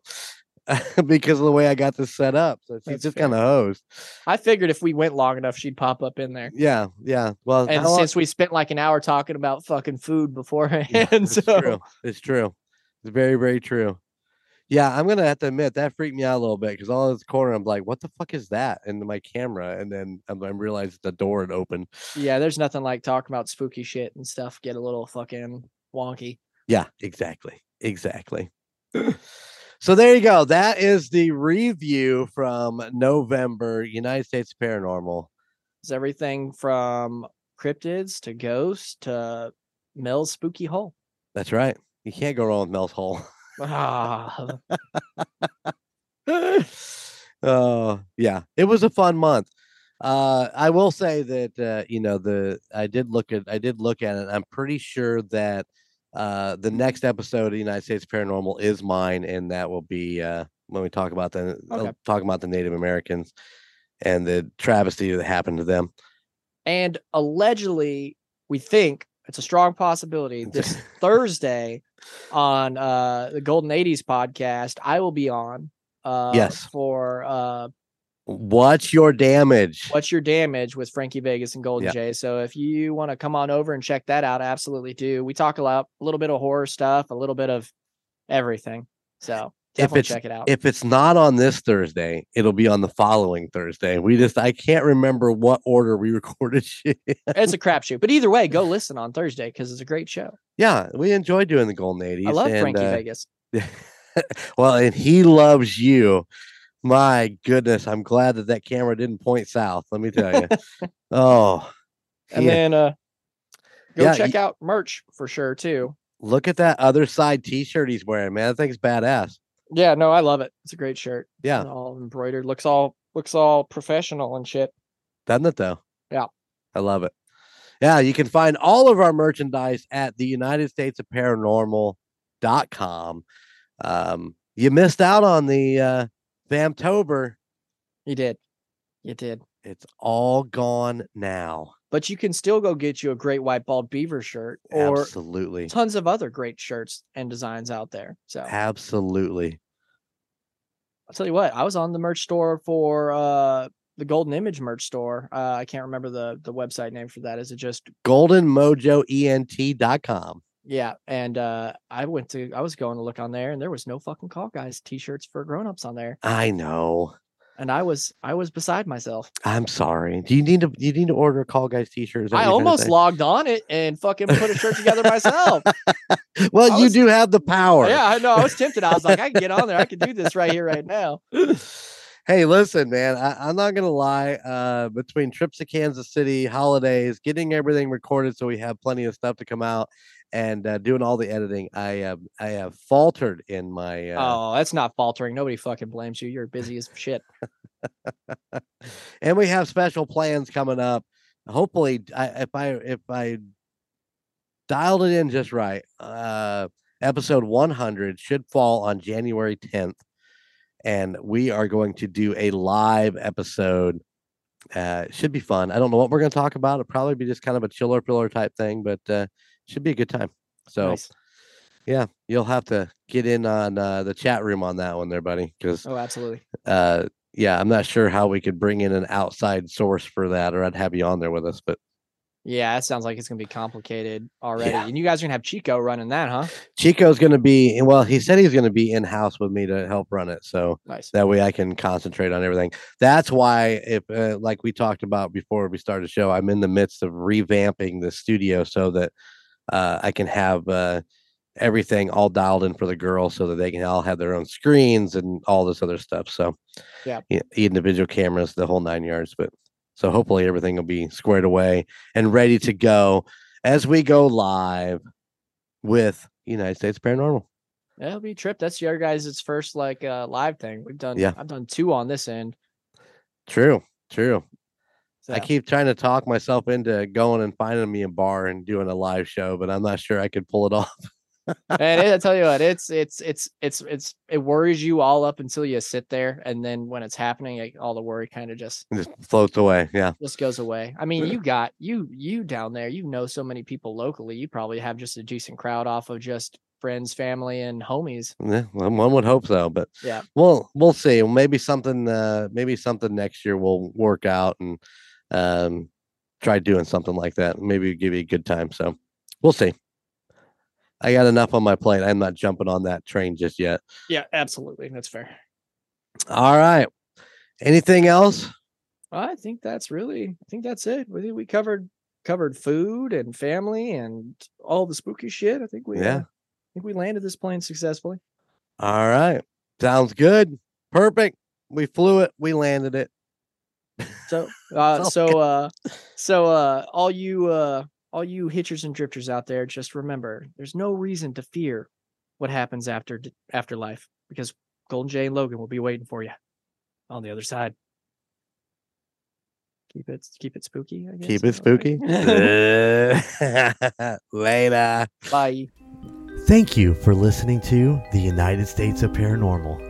because of the way I got this set up. So she's just kind of hosed. I figured if we went long enough, she'd pop up in there. Yeah. Yeah. Well, and since we spent like an hour talking about fucking food beforehand. Yeah, it's true. It's very, very true. Yeah, I'm going to have to admit that freaked me out a little bit, because all in this corner, I'm like, what the fuck is that? And my camera. And then I realized the door had opened. Yeah, there's nothing like talking about spooky shit and stuff. Get a little fucking wonky. Yeah, exactly. Exactly. So there you go. That is the review from November, United States Paranormal. It's everything from cryptids to ghosts to Mel's spooky hole. That's right. You can't go wrong with Mel's hole. Oh, yeah. It was a fun month. I will say that, you know, I did look at it. I'm pretty sure that the next episode of the United States Paranormal is mine. And that will be when we talk about the Native Americans and the travesty that happened to them. And allegedly, we think it's a strong possibility this Thursday on the Golden 80s podcast, I will be on. Yes. For What's Your Damage with Frankie Vegas and Golden J. So if you want to come on over and check that out, absolutely do. We talk a little bit of horror stuff, a little bit of everything. So definitely check it out. If it's not on this Thursday, it'll be on the following Thursday. I can't remember what order we recorded shit. It's a crapshoot. But either way, go listen on Thursday because it's a great show. Yeah, we enjoy doing the Golden 80s. I love Frankie Vegas. Well, and he loves you. My goodness, I'm glad that camera didn't point south. Let me tell you. Oh, and then check out merch for sure too. Look at that Other Side T-shirt he's wearing, man. I think it's badass. Yeah, no, I love it. It's a great shirt. Yeah, and all embroidered. Looks all professional and shit. Doesn't it though? Yeah, I love it. Yeah, you can find all of our merchandise at the United States of Paranormal.com. You missed out on the Vamptober. You did. It's all gone now. But you can still go get you a Great White Bald Beaver shirt or absolutely tons of other great shirts and designs out there. So absolutely. I'll tell you what, I was on the merch store for the Golden Image merch store. I can't remember the website name for that. Is it just goldenmojoent.com? Yeah, and I was going to look on there, and there was no fucking Call Guys T-shirts for grown-ups on there. I know, and I was beside myself. I'm sorry. Do you need to? You need to order a Call Guys T-shirt. I almost logged on it and fucking put a shirt together myself. Well, you do have the power. Yeah, I know. I was tempted. I was like, I can get on there. I can do this right here, right now. Hey, listen, man. I'm not gonna lie. Between trips to Kansas City, holidays, getting everything recorded, so we have plenty of stuff to come out. And doing all the editing, I have faltered in my. Oh, that's not faltering. Nobody fucking blames you. You're busy as shit. And we have special plans coming up. Hopefully, if I dialed it in just right, episode 100 should fall on January 10th, and we are going to do a live episode. It should be fun. I don't know what we're going to talk about. It'll probably be just kind of a chiller filler type thing, but. Should be a good time. So, nice. Yeah, you'll have to get in on the chat room on that one there, buddy. Because absolutely. Yeah, I'm not sure how we could bring in an outside source for that, or I'd have you on there with us. But yeah, it sounds like it's gonna be complicated already. Yeah. And you guys are gonna have Chico running that, huh? Chico's gonna be. Well, he said he's gonna be in house with me to help run it. So nice. That way I can concentrate on everything. That's why, if like we talked about before we started the show, I'm in the midst of revamping the studio so that. I can have everything all dialed in for the girls so that they can all have their own screens and all this other stuff. So yeah, you know, individual cameras, the whole 9 yards. But so hopefully everything will be squared away and ready to go as we go live with United States Paranormal. That'll be a trip. That's your guys' first like live thing we've done. Yeah. I've done 2 on this end. True. So. I keep trying to talk myself into going and finding me a bar and doing a live show, but I'm not sure I could pull it off. And I tell you what, it worries you all up until you sit there. And then when it's happening, all the worry kind of just floats away. Yeah. Just goes away. I mean, you got you down there, you know, so many people locally, you probably have just a decent crowd off of just friends, family, and homies. Yeah, well, one would hope so, but yeah, we'll see. Maybe something next year we'll work out and, try doing something like that. Maybe give you a good time. So we'll see. I got enough on my plate. I'm not jumping on that train just yet. Yeah, absolutely. That's fair. All right. Anything else? I think that's it. We covered food and family and all the spooky shit. I think we landed this plane successfully. All right. Sounds good. Perfect. We flew it. We landed it. So all you hitchers and drifters out there, just remember, there's no reason to fear what happens after life, because Golden J and Logan will be waiting for you on the other side. Keep it spooky, I guess. Keep it spooky. Later. Bye. Thank you for listening to The United States of Paranormal.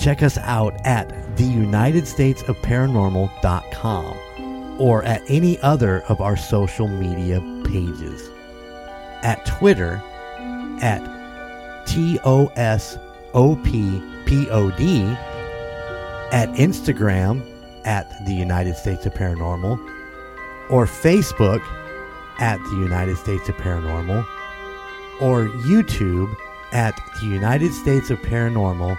Check us out at theunitedstatesofparanormal.com or at any other of our social media pages. At Twitter, at TOSOPPOD, at Instagram, at The United States of Paranormal, or Facebook, at The United States of Paranormal, or YouTube, at The United States of Paranormal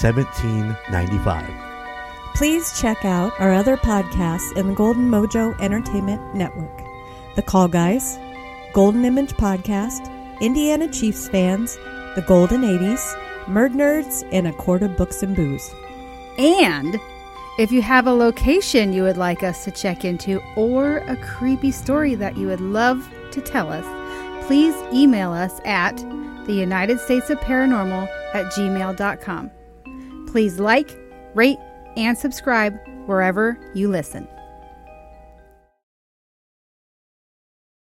1795. Please check out our other podcasts in the Golden Mojo Entertainment Network. The Call Guys, Golden Image Podcast, Indiana Chiefs Fans, The Golden 80s, Murd Nerds, and A Quart of Books and Booze. And if you have a location you would like us to check into, or a creepy story that you would love to tell us, please email us at theunitedstatesofparanormal@gmail.com. Please like, rate, and subscribe wherever you listen.